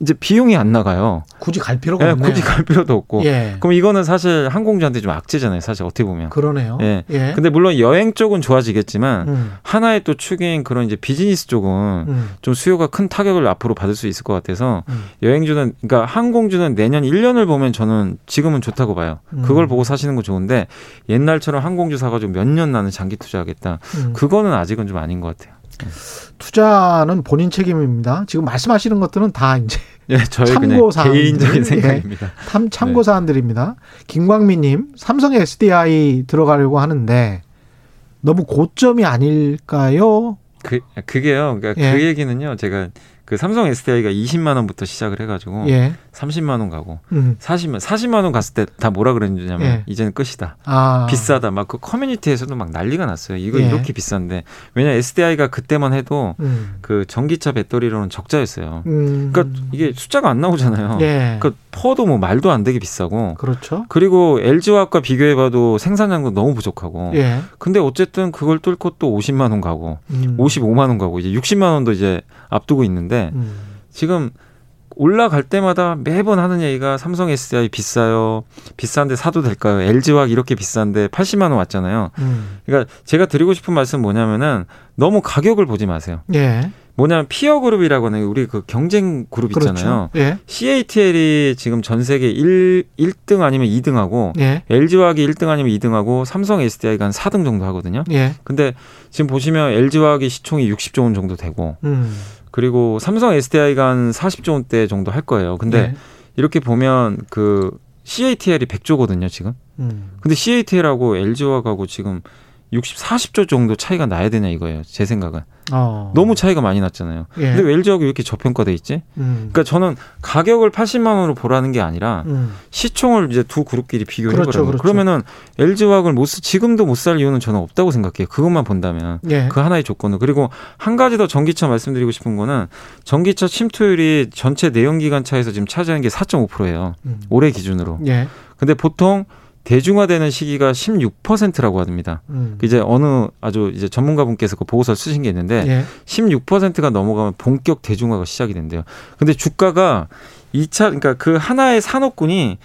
이제 비용이 안 나가요. 굳이 갈 필요가 예, 없네. 굳이 갈 필요도 없고. 예. 그럼 이거는 사실 항공주한테 좀 악재잖아요. 사실 어떻게 보면. 그러네요. 예. 예. 근데 물론 여행 쪽은 좋아지겠지만 음. 하나의 또 축인 그런 이제 비즈니스 쪽은 음. 좀 수요가 큰 타격을 앞으로 받을 수 있을 것 같아서 음. 여행주는 그러니까 항공주는 내년 일 년을 보면 저는 지금은 좋다고 봐요. 음. 그걸 보고 사시는 건 좋은데 옛날처럼 항공주 사가지고 몇 년 나는 장기 투자하겠다. 음. 그거는 아직은 좀 아닌 것 같아요. 투자는 본인 책임입니다. 지금 말씀하시는 것들은 다 이제 예, 저희 참고 사항 개인적인 생각입니다. 예, 참 참고 네. 사항들입니다. 김광민님 삼성 에스디아이 들어가려고 하는데 너무 고점이 아닐까요? 그 그게요. 그러니까 예. 그 얘기는요. 제가 그 삼성 에스디아이가 이십만 원부터 시작을 해가지고 예. 삼십만 원 가고 음. 사십만 원, 사십만 원 갔을 때 다 뭐라 그랬냐면 예. 이제는 끝이다. 아. 비싸다. 막 그 커뮤니티에서도 막 난리가 났어요. 이거 예. 이렇게 비싼데. 왜냐 에스디아이가 그때만 해도 음. 그 전기차 배터리로는 적자였어요. 음. 그러니까 이게 숫자가 안 나오잖아요. 예. 그러니까 퍼도 뭐 말도 안 되게 비싸고. 그렇죠. 그리고 엘지화학과 비교해봐도 생산량도 너무 부족하고. 예. 근데 어쨌든 그걸 뚫고 또 오십만 원 가고 음. 오십오만 원 가고 이제 육십만 원도 이제 앞두고 있는데. 음. 지금 올라갈 때마다 매번 하는 얘기가 삼성 에스디아이 비싸요. 비싼데 사도 될까요? 엘지화학 이렇게 비싼데 팔십만 원 왔잖아요. 음. 그러니까 제가 드리고 싶은 말씀은 뭐냐면은 너무 가격을 보지 마세요. 예. 뭐냐면 피어 그룹이라고 하는 우리 그 경쟁 그룹 있잖아요. 그렇죠. 예. 씨에이티엘이 지금 전 세계 일, 일등 아니면 이등하고 예. 엘지화학이 일등 아니면 이등하고 삼성 에스디아이가 한 사등 정도 하거든요. 예. 근데 지금 보시면 엘지화학이 시총이 육십조 원 정도 되고 음. 그리고 삼성 에스디아이가 한 사십조 원대 정도 할 거예요. 근데 네. 이렇게 보면 그 씨에이티엘이 백조거든요, 지금. 음. 근데 씨에이티엘하고 엘지화학하고 지금 육십, 사십조 정도 차이가 나야 되냐 이거예요, 제 생각은. 어. 너무 차이가 많이 났잖아요. 예. 근데 왜 엘지화학이 왜 이렇게 저평가돼 있지? 음. 그러니까 저는 가격을 팔십만 원으로 보라는 게 아니라 음. 시총을 이제 두 그룹끼리 비교해보라고. 그렇죠, 그렇죠. 그러면은 엘지화학을 못 쓰, 지금도 못 살 이유는 저는 없다고 생각해요. 그것만 본다면 예. 그 하나의 조건은. 그리고 한 가지 더 전기차 말씀드리고 싶은 거는 전기차 침투율이 전체 내연기관차에서 지금 차지하는 게 사 점 오 퍼센트예요. 음. 올해 기준으로. 예. 근데 보통 대중화되는 시기가 십육 퍼센트라고 합니다. 음. 이제 어느 아주 이제 전문가분께서 그 보고서를 쓰신 게 있는데 예. 십육 퍼센트가 넘어가면 본격 대중화가 시작이 된대요. 근데 주가가 이 차 그러니까 그 하나의 산업군이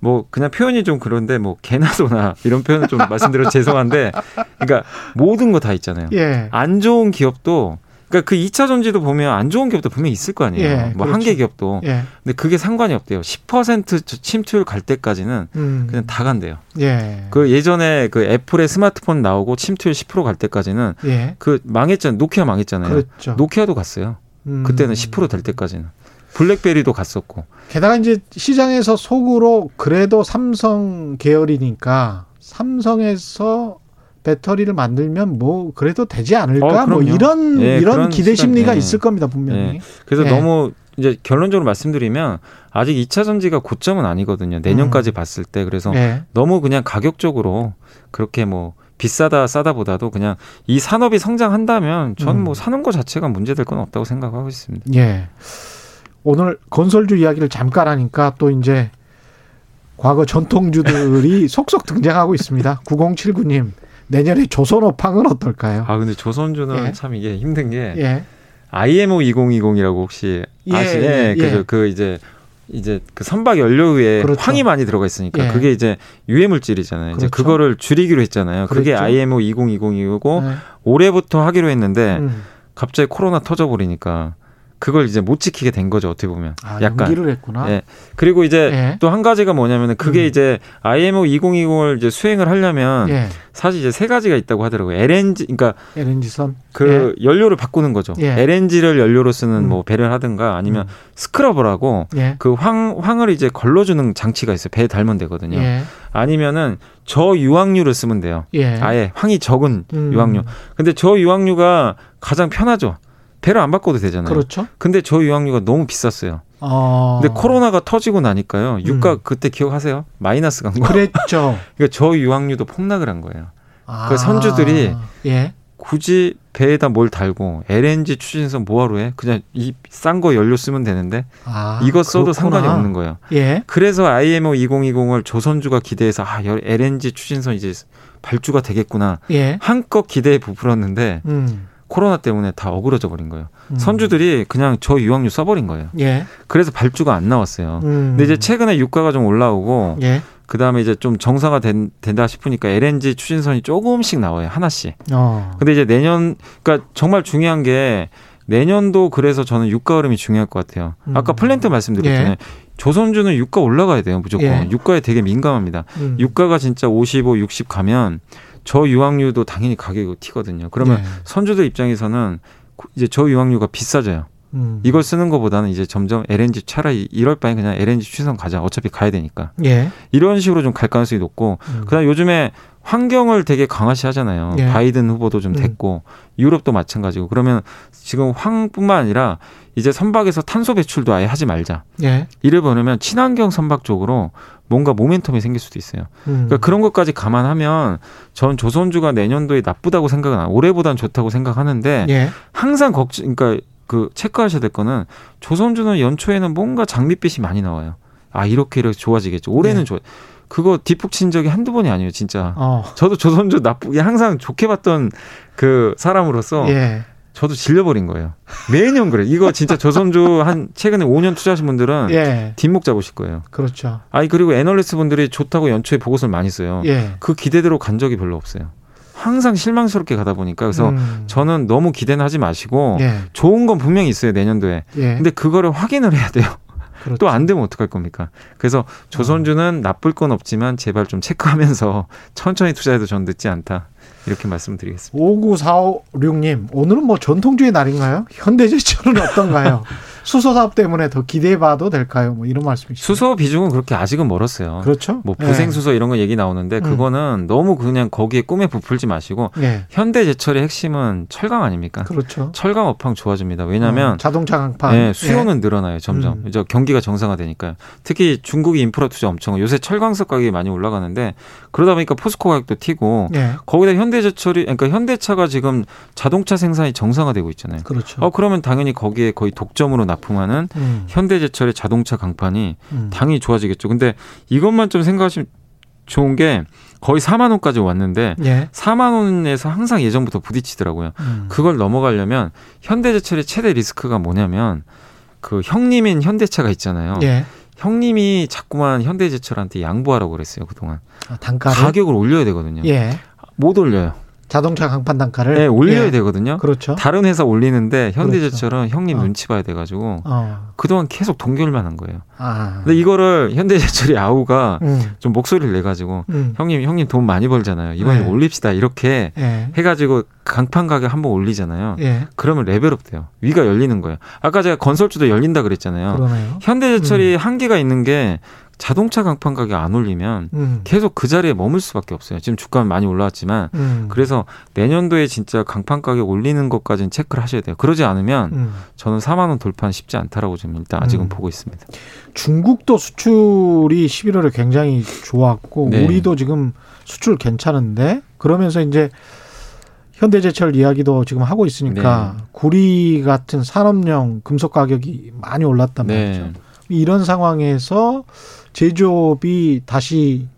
뭐 그냥 표현이 좀 그런데 뭐 개나 소나 이런 표현을 좀 말씀드려서 죄송한데 그러니까 모든 거 다 있잖아요. 예. 안 좋은 기업도 그러니까 그 이 차 전지도 보면 안 좋은 기업도 분명히 있을 거 아니에요. 예, 뭐 한 개 그렇죠. 기업도. 예. 근데 그게 상관이 없대요. 십 퍼센트 침투율 갈 때까지는 음. 그냥 다 간대요. 예. 그 예전에 그 애플의 스마트폰 나오고 침투율 십 퍼센트 갈 때까지는 예. 그 망했잖아요. 노키아 망했잖아요. 그렇죠. 노키아도 갔어요. 음. 그때는 십 퍼센트 될 때까지는. 블랙베리도 갔었고. 게다가 이제 시장에서 속으로 그래도 삼성 계열이니까 삼성에서 배터리를 만들면 뭐 그래도 되지 않을까? 어, 뭐 이런 예, 이런 기대 시간, 심리가 예. 있을 겁니다 분명히. 예. 그래서 예. 너무 이제 결론적으로 말씀드리면 아직 이 차 전지가 고점은 아니거든요. 내년까지 음. 봤을 때 그래서 예. 너무 그냥 가격적으로 그렇게 뭐 비싸다 싸다보다도 그냥 이 산업이 성장한다면 전 뭐 음. 사는 거 자체가 문제될 건 없다고 생각하고 있습니다. 예. 오늘 건설주 이야기를 잠깐 하니까 또 이제 과거 전통주들이 속속 등장하고 있습니다. 구공칠구 님. 내년에 조선업황은 어떨까요? 아 근데 조선주는 예. 참 이게 힘든 게 예. 아이엠오 이공이공이라고 혹시 예. 아시죠? 예. 그죠? 그 이제 이제 그 선박 연료에 그렇죠. 황이 많이 들어가 있으니까 예. 그게 이제 유해 물질이잖아요. 그렇죠. 이제 그거를 줄이기로 했잖아요. 그렇죠. 그게 아이엠오 이공이공이고 예. 올해부터 하기로 했는데 음. 갑자기 코로나 터져버리니까. 그걸 이제 못 지키게 된 거죠, 어떻게 보면. 아, 약간. 연기를 했구나. 예. 그리고 이제 예. 또 한 가지가 뭐냐면은 그게 음. 이제 아이엠오 이공이공을 이제 수행을 하려면 예. 사실 이제 세 가지가 있다고 하더라고요. 엘엔지, 그러니까. 엘엔지선? 그 예. 연료를 바꾸는 거죠. 예. 엘엔지를 연료로 쓰는 음. 뭐 배를 하든가 아니면 음. 스크러버라고 예. 그 황, 황을 이제 걸러주는 장치가 있어요. 배에 달면 되거든요. 예. 아니면은 저유황류를 쓰면 돼요. 예. 아예 황이 적은 음. 유황류. 근데 저유황류가 가장 편하죠. 배를 안 바꿔도 되잖아요. 그렇죠. 근데 저 유황유가 너무 비쌌어요. 어. 근데 코로나가 터지고 나니까요. 유가 음. 그때 기억하세요? 마이너스 간 거. 그랬죠. 그러니까 저 유황유도 폭락을 한 거예요. 아. 그 선주들이 예. 굳이 배에다 뭘 달고 엘엔지 추진해서 뭐하러 해? 그냥 이 싼 거 연료 쓰면 되는데 아, 이거 써도 그렇구나. 상관이 없는 거예요. 예. 그래서 아이엠오 이공이공을 조선주가 기대해서 아 엘엔지 추진선 이제 발주가 되겠구나. 예. 한껏 기대에 부풀었는데. 음. 코로나 때문에 다 어그러져 버린 거예요. 음. 선주들이 그냥 저 유황유 써버린 거예요. 예. 그래서 발주가 안 나왔어요. 음. 근데 이제 최근에 유가가 좀 올라오고 예. 그다음에 이제 좀 정상화 된, 된다 싶으니까 엘엔지 추진선이 조금씩 나와요. 하나씩. 어. 근데 이제 내년 그러니까 정말 중요한 게 내년도 그래서 저는 유가 흐름이 중요할 것 같아요. 음. 아까 플랜트 말씀드렸잖아요. 예. 조선주는 유가 올라가야 돼요. 무조건. 예. 유가에 되게 민감합니다. 음. 유가가 진짜 오십오, 육십 가면 저유황유도 당연히 가격이 튀거든요. 그러면 네. 선주들 입장에서는 이제 저유황유가 비싸져요. 음. 이걸 쓰는 것보다는 이제 점점 엘엔지 차라리 이럴 바엔 그냥 엘엔지 추진선 가자. 어차피 가야 되니까. 예. 이런 식으로 좀 갈 가능성이 높고, 음. 그다음 요즘에 환경을 되게 강화시하잖아요. 예. 바이든 후보도 좀 됐고 음. 유럽도 마찬가지고. 그러면 지금 황뿐만 아니라 이제 선박에서 탄소 배출도 아예 하지 말자. 예. 이를 보려면 친환경 선박 쪽으로 뭔가 모멘텀이 생길 수도 있어요. 음. 그러니까 그런 것까지 감안하면 전 조선주가 내년도에 나쁘다고 생각은 안, 올해보단 좋다고 생각하는데 예. 항상 걱정, 그러니까 그 체크하셔야 될 거는 조선주는 연초에는 뭔가 장밋빛이 많이 나와요. 아 이렇게 이렇게 좋아지겠죠. 올해는 예. 좋아. 그거 뒷북 친 적이 한두 번이 아니에요, 진짜. 어. 저도 조선주 나쁘게 항상 좋게 봤던 그 사람으로서 예. 저도 질려버린 거예요. 매년 그래. 이거 진짜 조선주 한 최근에 오 년 투자하신 분들은 예. 뒷목 잡으실 거예요. 그렇죠. 아니 그리고 애널리스트 분들이 좋다고 연초에 보고서를 많이 써요. 예. 그 기대대로 간 적이 별로 없어요. 항상 실망스럽게 가다 보니까 그래서 음. 저는 너무 기대는 하지 마시고 예. 좋은 건 분명히 있어요, 내년도에. 예. 근데 그거를 확인을 해야 돼요. 그렇죠. 또 안 되면 어떡할 겁니까? 그래서 조선주는 어. 나쁠 건 없지만 제발 좀 체크하면서 천천히 투자해도 전 늦지 않다. 이렇게 말씀드리겠습니다. 오구사오육 님, 오늘은 뭐 전통주의 날인가요? 현대제철은 어떤가요? 수소사업 때문에 더 기대해봐도 될까요? 뭐 이런 말씀이시죠. 수소 비중은 그렇게 아직은 멀었어요. 그렇죠. 뭐 보생수소 네. 이런 거 얘기 나오는데 그거는 음. 너무 그냥 거기에 꿈에 부풀지 마시고 네. 현대제철의 핵심은 철강 아닙니까? 그렇죠. 철강 업황 좋아집니다. 왜냐하면 음, 자동차 강판. 네, 수요는 예. 늘어나요. 점점. 음. 이제 경기가 정상화되니까요. 특히 중국이 인프라 투자 엄청. 요새 철강석 가격이 많이 올라가는데 그러다 보니까 포스코 가격도 튀고 네. 거기다 현대 현대제철이 그러니까 현대차가 지금 자동차 생산이 정상화되고 있잖아요. 그렇죠. 어 그러면 당연히 거기에 거의 독점으로 납품하는 음. 현대제철의 자동차 강판이 음. 당연히 좋아지겠죠. 근데 이것만 좀 생각하시면 좋은 게 거의 사만 원까지 왔는데 예. 사만 원에서 항상 예전부터 부딪히더라고요. 음. 그걸 넘어가려면 현대제철의 최대 리스크가 뭐냐면 그 형님인 현대차가 있잖아요. 예. 형님이 자꾸만 현대제철한테 양보하라고 그랬어요 그동안. 아, 단가를? 가격을 올려야 되거든요. 예. 못 올려요. 자동차 강판 단가를? 네. 올려야 예. 되거든요. 그렇죠. 다른 회사 올리는데 현대제철은 그렇죠. 형님 어. 눈치 봐야 돼가지고 어. 그동안 계속 동결만 한 거예요. 아. 근데 이거를 현대제철이 아우가 음. 좀 목소리를 내가지고 음. 형님 형님 돈 많이 벌잖아요. 이번에 예. 올립시다 이렇게 예. 해가지고 강판 가격 한번 올리잖아요. 예. 그러면 레벨업 돼요. 위가 열리는 거예요. 아까 제가 건설주도 열린다 그랬잖아요. 그러네요. 현대제철이 음. 한계가 있는 게 자동차 강판 가격 안 올리면 음. 계속 그 자리에 머물 수밖에 없어요. 지금 주가는 많이 올라왔지만 음. 그래서 내년도에 진짜 강판 가격 올리는 것까지는 체크를 하셔야 돼요. 그러지 않으면 음. 저는 사만 원 돌파는 쉽지 않다라고 지금 일단 아직은 음. 보고 있습니다. 중국도 수출이 십일월에 굉장히 좋았고 네. 우리도 지금 수출 괜찮은데 그러면서 이제 현대제철 이야기도 지금 하고 있으니까 네. 구리 같은 산업용 금속 가격이 많이 올랐단 네. 말이죠. 이런 상황에서 제조업이 다시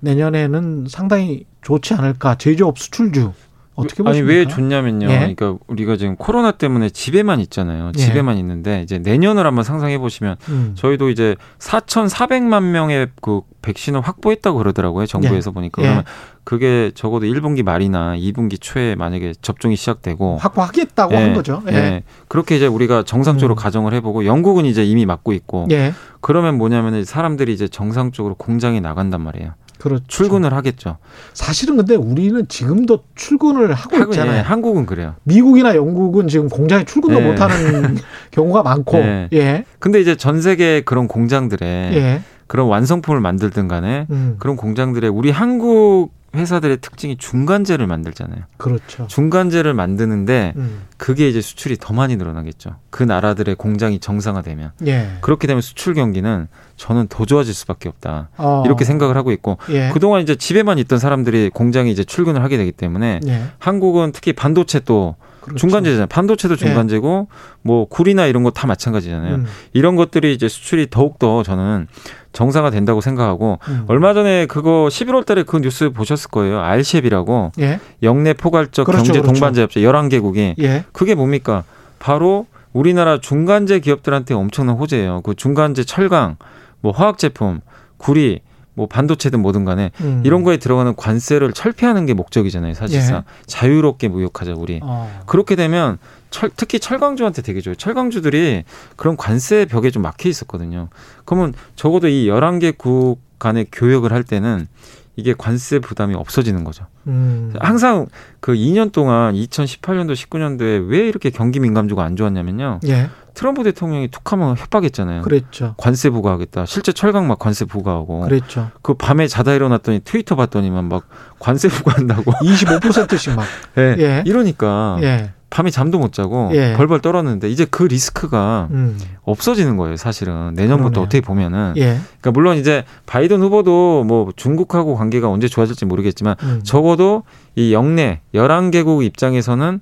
내년에는 상당히 좋지 않을까. 제조업 수출주 어떻게 보십니까? 아니 왜 좋냐면요. 예. 그러니까 우리가 지금 코로나 때문에 집에만 있잖아요. 예. 집에만 있는데 이제 내년을 한번 상상해 보시면 음. 저희도 이제 사천사백만 명의 그 백신을 확보했다고 그러더라고요. 정부에서 예. 보니까. 그러면 예. 그게 적어도 일 분기 말이나 이 분기 초에 만약에 접종이 시작되고 확보하겠다고 예, 한 거죠. 예. 예. 그렇게 이제 우리가 정상적으로 음. 가정을 해보고 영국은 이제 이미 맞고 있고 예. 그러면 뭐냐면 사람들이 이제 정상적으로 공장에 나간단 말이에요. 그렇죠. 출근을 하겠죠. 사실은 근데 우리는 지금도 출근을 하고, 하고 있잖아요. 예, 한국은 그래요. 미국이나 영국은 지금 공장에 출근도 예. 못하는 경우가 많고. 예. 예. 근데 이제 전 세계 그런 공장들에 예. 그런 완성품을 만들든 간에 음. 그런 공장들에 우리 한국 회사들의 특징이 중간재를 만들잖아요. 그렇죠. 중간재를 만드는데 음. 그게 이제 수출이 더 많이 늘어나겠죠. 그 나라들의 공장이 정상화되면. 예. 그렇게 되면 수출 경기는 저는 더 좋아질 수밖에 없다. 어. 이렇게 생각을 하고 있고 예. 그동안 이제 집에만 있던 사람들이 공장에 이제 출근을 하게 되기 때문에 예. 한국은 특히 반도체 또 그렇죠. 중간재잖아요. 반도체도 중간재고 예. 뭐 구리나 이런 거 다 마찬가지잖아요. 음. 이런 것들이 이제 수출이 더욱 더 저는 정상화 된다고 생각하고 음. 얼마 전에 그거 십일월 달에 그 뉴스 보셨을 거예요. 알셉이라고 예. 영내 포괄적 그렇죠, 경제 그렇죠. 동반자 협력 열한 개국이 예. 그게 뭡니까? 바로 우리나라 중간재 기업들한테 엄청난 호재예요. 그 중간재 철강, 뭐 화학 제품, 구리 뭐 반도체든 뭐든 간에 음. 이런 거에 들어가는 관세를 철폐하는 게 목적이잖아요. 사실상 예. 자유롭게 무역하자 우리. 어. 그렇게 되면 철, 특히 철강주한테 되게 좋아요. 철강주들이 그런 관세 벽에 좀 막혀 있었거든요. 그러면 적어도 이 열한 개국 간의 교역을 할 때는 이게 관세 부담이 없어지는 거죠. 음. 항상 그 이 년 동안 이천십팔 년도 십구 년도에 왜 이렇게 경기 민감주가 안 좋았냐면요. 예. 트럼프 대통령이 툭하면 협박했잖아요. 그랬죠. 관세 부과하겠다. 실제 철강막 관세 부과하고. 그랬죠. 그 밤에 자다 일어났더니 트위터 봤더니만 막 관세 부과한다고. 이십오 퍼센트씩 막. 네. 예. 이러니까 예. 밤에 잠도 못 자고 예. 벌벌 떨었는데 이제 그 리스크가 음. 없어지는 거예요. 사실은 내년부터 그러네요. 어떻게 보면은. 예. 그러니까 물론 이제 바이든 후보도 뭐 중국하고 관계가 언제 좋아질지 모르겠지만 음. 적어도 이 영내 열한 개국 입장에서는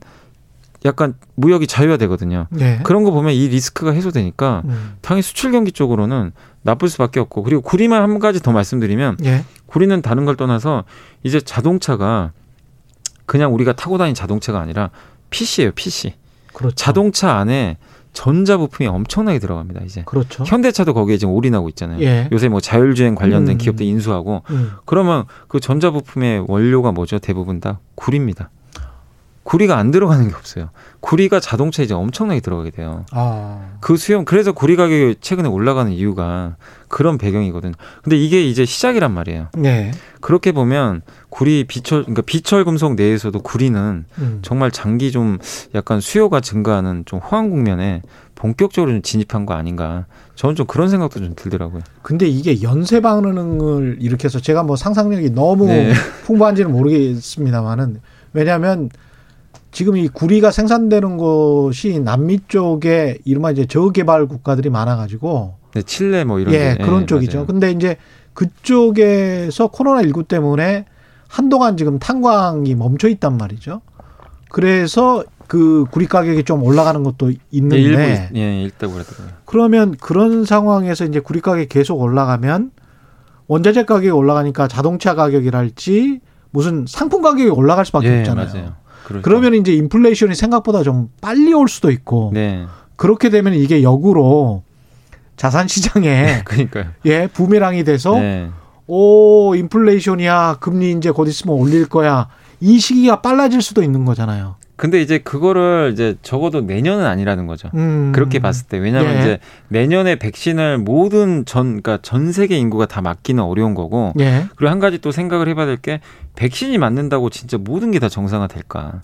약간 무역이 자유화되거든요. 네. 그런 거 보면 이 리스크가 해소되니까 음. 당연히 수출 경기 쪽으로는 나쁠 수밖에 없고, 그리고 구리만 한 가지 더 말씀드리면 예. 구리는 다른 걸 떠나서 이제 자동차가 그냥 우리가 타고 다니는 자동차가 아니라 피씨예요. 피씨. 그렇죠. 자동차 안에 전자 부품이 엄청나게 들어갑니다. 이제 그렇죠. 현대차도 거기에 지금 올인하고 있잖아요. 예. 요새 뭐 자율주행 관련된 음. 기업들 인수하고 음. 그러면 그 전자 부품의 원료가 뭐죠? 대부분 다 구리입니다. 구리가 안 들어가는 게 없어요. 구리가 자동차에 이제 엄청나게 들어가게 돼요. 아. 그 수요, 그래서 구리 가격이 최근에 올라가는 이유가 그런 배경이거든요. 근데 이게 이제 시작이란 말이에요. 네. 그렇게 보면 구리 비철, 그러니까 비철금속 내에서도 구리는 음. 정말 장기 좀 약간 수요가 증가하는 좀 호황 국면에 본격적으로 좀 진입한 거 아닌가. 저는 좀 그런 생각도 좀 들더라고요. 근데 이게 연쇄 반응을 일으켜서 제가 뭐 상상력이 너무 네. 풍부한지는 모르겠습니다만은 왜냐하면 지금 이 구리가 생산되는 곳이 남미 쪽에 이른바 이제 저개발 국가들이 많아가지고. 네, 칠레 뭐 이런. 예, 데. 그런 예, 쪽이죠. 맞아요. 근데 이제 그쪽에서 코로나십구 때문에 한동안 지금 탄광이 멈춰 있단 말이죠. 그래서 그 구리 가격이 좀 올라가는 것도 있는데. 예, 일부, 예, 있다고 그랬더라고요. 그러면 그런 상황에서 이제 구리 가격이 계속 올라가면 원자재 가격이 올라가니까 자동차 가격이랄지 무슨 상품 가격이 올라갈 수밖에 예, 없잖아요. 맞아요. 그렇죠. 그러면 이제 인플레이션이 생각보다 좀 빨리 올 수도 있고 네. 그렇게 되면 이게 역으로 자산 시장에 네, 그러니까요. 예, 부메랑이 돼서 네. 오 인플레이션이야 금리 이제 곧 있으면 올릴 거야 이 시기가 빨라질 수도 있는 거잖아요. 근데 이제 그거를 이제 적어도 내년은 아니라는 거죠. 음. 그렇게 봤을 때 왜냐하면 예. 이제 내년에 백신을 모든 전 그러니까 전 세계 인구가 다 맞기는 어려운 거고. 예. 그리고 한 가지 또 생각을 해봐야 될 게 백신이 맞는다고 진짜 모든 게 다 정상화 될까?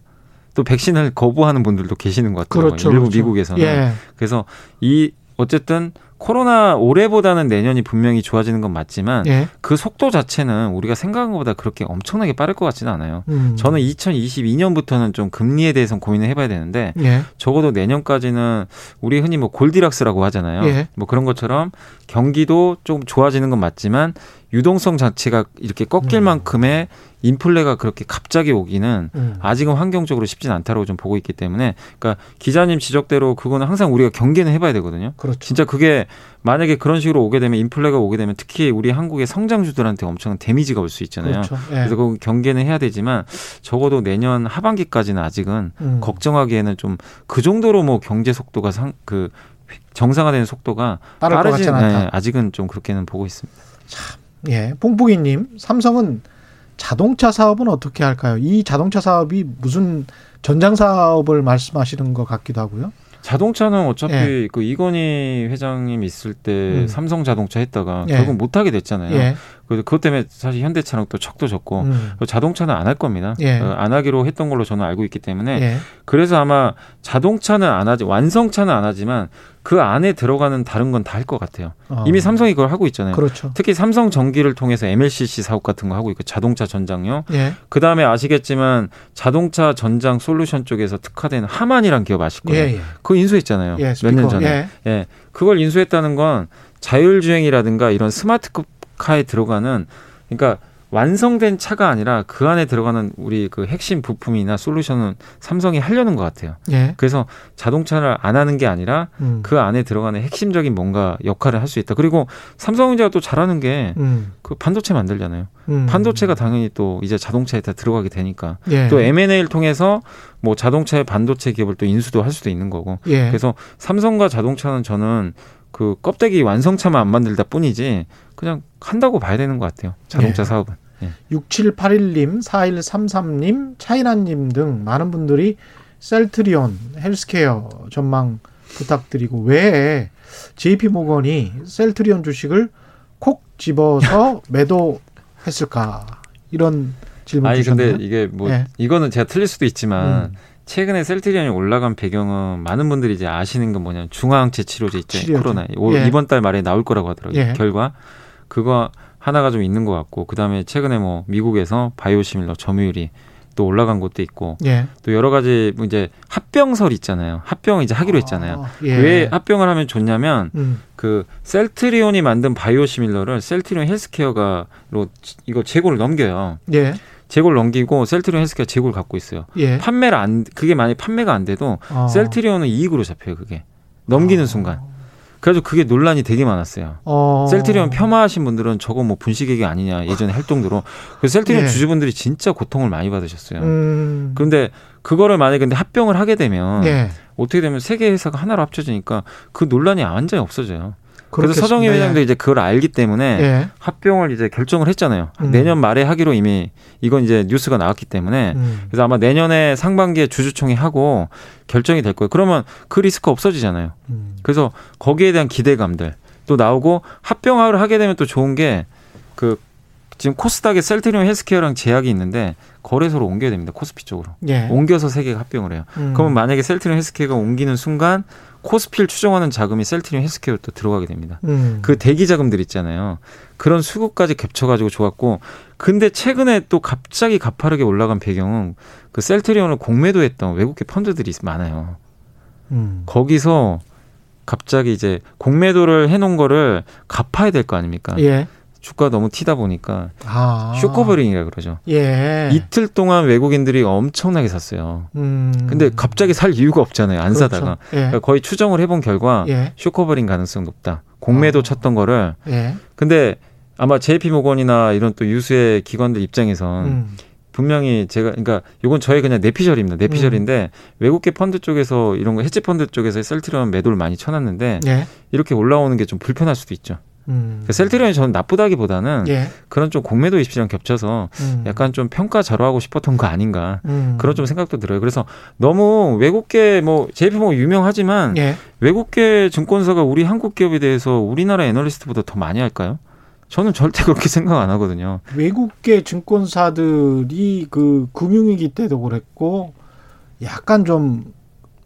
또 백신을 거부하는 분들도 계시는 것 같더라고요. 그렇죠, 일부 그렇죠. 미국에서는. 예. 그래서 이 어쨌든. 코로나 올해보다는 내년이 분명히 좋아지는 건 맞지만 예. 그 속도 자체는 우리가 생각한 것보다 그렇게 엄청나게 빠를 것 같지는 않아요. 음. 저는 이천이십이 년부터는 좀 금리에 대해서 고민을 해봐야 되는데 예. 적어도 내년까지는 우리 흔히 뭐 골디락스라고 하잖아요. 예. 뭐 그런 것처럼 경기도 좀 좋아지는 건 맞지만 유동성 자체가 이렇게 꺾일 음. 만큼의 인플레가 그렇게 갑자기 오기는 음. 아직은 환경적으로 쉽진 않다라고 좀 보고 있기 때문에 그러니까 기자님 지적대로 그거는 항상 우리가 경계는 해봐야 되거든요. 그렇죠. 진짜 그게 만약에 그런 식으로 오게 되면 인플레가 오게 되면 특히 우리 한국의 성장주들한테 엄청난 데미지가 올 수 있잖아요. 그렇죠. 예. 그래서 그 경계는 해야 되지만 적어도 내년 하반기까지는 아직은 음. 걱정하기에는 좀 그 정도로 뭐 경제 속도가 상, 그 정상화되는 속도가 빠르지 않다. 네, 아직은 좀 그렇게는 보고 있습니다. 참. 예, 뽕뽕이님 삼성은 자동차 사업은 어떻게 할까요? 이 자동차 사업이 무슨 전장 사업을 말씀하시는 것 같기도 하고요. 자동차는 어차피 예. 그 이건희 회장님 있을 때 음. 삼성 자동차 했다가 예. 결국 못 하게 됐잖아요. 예. 그래서 그것 때문에 사실 현대차랑 또 척도 졌고 음. 자동차는 안 할 겁니다. 예. 안 하기로 했던 걸로 저는 알고 있기 때문에 예. 그래서 아마 자동차는 안 하지 완성차는 안 하지만 그 안에 들어가는 다른 건 다 할 것 같아요. 어. 이미 삼성이 그걸 하고 있잖아요. 그렇죠. 특히 삼성전기를 통해서 엠엘씨씨 사업 같은 거 하고 있고 자동차 전장요. 예. 그다음에 아시겠지만 자동차 전장 솔루션 쪽에서 특화된 하만이라는 기업 아실 거예요. 예, 예. 그거 인수했잖아요. 예, 몇 년 전에. 예. 예. 그걸 인수했다는 건 자율주행이라든가 이런 스마트급 카에 들어가는 그러니까 완성된 차가 아니라 그 안에 들어가는 우리 그 핵심 부품이나 솔루션은 삼성이 하려는 것 같아요. 예. 그래서 자동차를 안 하는 게 아니라 음. 그 안에 들어가는 핵심적인 뭔가 역할을 할 수 있다. 그리고 삼성전자가 또 잘하는 게 음. 그 반도체 만들잖아요. 음. 반도체가 당연히 또 이제 자동차에 다 들어가게 되니까 예. 또 엠 앤 에이를 통해서 뭐 자동차의 반도체 기업을 또 인수도 할 수도 있는 거고. 예. 그래서 삼성과 자동차는 저는 그 껍데기 완성차만 안 만들다 뿐이지 그냥 한다고 봐야 되는 것 같아요. 자동차 예. 사업은. 예. 육칠팔일 님, 사일삼삼 님, 차이나님 등 많은 분들이 셀트리온 헬스케어 전망 부탁드리고 왜 제이피모건이 셀트리온 주식을 콕 집어서 매도했을까 이런 질문 주셨네요. 근데 이게 뭐 예. 이거는 제가 틀릴 수도 있지만 음. 최근에 셀트리온이 올라간 배경은 많은 분들이 이제 아시는 건 뭐냐면 중화항체 치료제 있죠. 코로나. 예. 이번 달 말에 나올 거라고 하더라고요. 예. 결과. 그거 하나가 좀 있는 것 같고, 그 다음에 최근에 뭐 미국에서 바이오시밀러 점유율이 또 올라간 것도 있고, 예. 또 여러 가지 이제 합병설 있잖아요. 합병 이제 하기로 했잖아요. 아, 예. 왜 합병을 하면 좋냐면 음. 그 셀트리온이 만든 바이오시밀러를 셀트리온 헬스케어가로 이거 재고를 넘겨요. 예. 재고를 넘기고 셀트리온 헬스케어 재고를 갖고 있어요. 예. 판매를 안 그게 만약 판매가 안 돼도 아. 셀트리온은 이익으로 잡혀요. 그게 넘기는 아. 순간. 그래서 그게 논란이 되게 많았어요. 어... 셀트리온 폄하하신 분들은 저거 뭐 분식액이 아니냐 예전에 할 정도로. 그래서 셀트리온 예. 주주분들이 진짜 고통을 많이 받으셨어요. 음... 그런데 그거를 만약에 근데 합병을 하게 되면 예. 어떻게 되면 세 개 회사가 하나로 합쳐지니까 그 논란이 완전히 없어져요. 그렇겠습니다. 그래서 서정희 회장도 이제 그걸 알기 때문에 예. 합병을 이제 결정을 했잖아요. 음. 내년 말에 하기로 이미 이건 이제 뉴스가 나왔기 때문에 음. 그래서 아마 내년에 상반기에 주주총회 하고 결정이 될 거예요. 그러면 그 리스크 없어지잖아요. 음. 그래서 거기에 대한 기대감들 또 나오고 합병을 하게 되면 또 좋은 게 그 지금 코스닥에 셀트리온 헬스케어랑 제약이 있는데 거래소로 옮겨야 됩니다. 코스피 쪽으로. 예. 옮겨서 세 개가 합병을 해요. 음. 그러면 만약에 셀트리온 헬스케어가 옮기는 순간 코스피를 추정하는 자금이 셀트리온 헬스케어로 또 들어가게 됩니다. 음. 그 대기 자금들 있잖아요. 그런 수급까지 겹쳐가지고 좋았고, 근데 최근에 또 갑자기 가파르게 올라간 배경은 그 셀트리온을 공매도했던 외국계 펀드들이 많아요. 음. 거기서 갑자기 이제 공매도를 해놓은 거를 갚아야 될 거 아닙니까? 예. 주가 너무 튀다 보니까 아. 쇼커버링이라 그러죠. 예. 이틀 동안 외국인들이 엄청나게 샀어요. 음. 근데 갑자기 살 이유가 없잖아요. 안 그렇죠. 사다가. 예. 그러니까 거의 추정을 해본 결과 예. 쇼커버링 가능성 높다. 공매도 어. 쳤던 거를. 예. 근데 아마 제이피모건이나 이런 또 유수의 기관들 입장에선 음. 분명히 제가 그러니까 이건 저의 그냥 내피셜입니다. 내피셜인데 음. 외국계 펀드 쪽에서 이런 거 헤지펀드 쪽에서 셀트리온 매도를 많이 쳐놨는데 예. 이렇게 올라오는 게 좀 불편할 수도 있죠. 음. 셀트리온이 저는 나쁘다기보다는 예. 그런 좀 공매도 입시랑 겹쳐서 음. 약간 좀 평가 절하하고 싶었던 거 아닌가 음. 그런 좀 생각도 들어요. 그래서 너무 외국계 뭐 제이피모건 유명하지만 예. 외국계 증권사가 우리 한국 기업에 대해서 우리나라 애널리스트보다 더 많이 할까요? 저는 절대 그렇게 생각 안 하거든요. 외국계 증권사들이 그 금융위기 때도 그랬고 약간 좀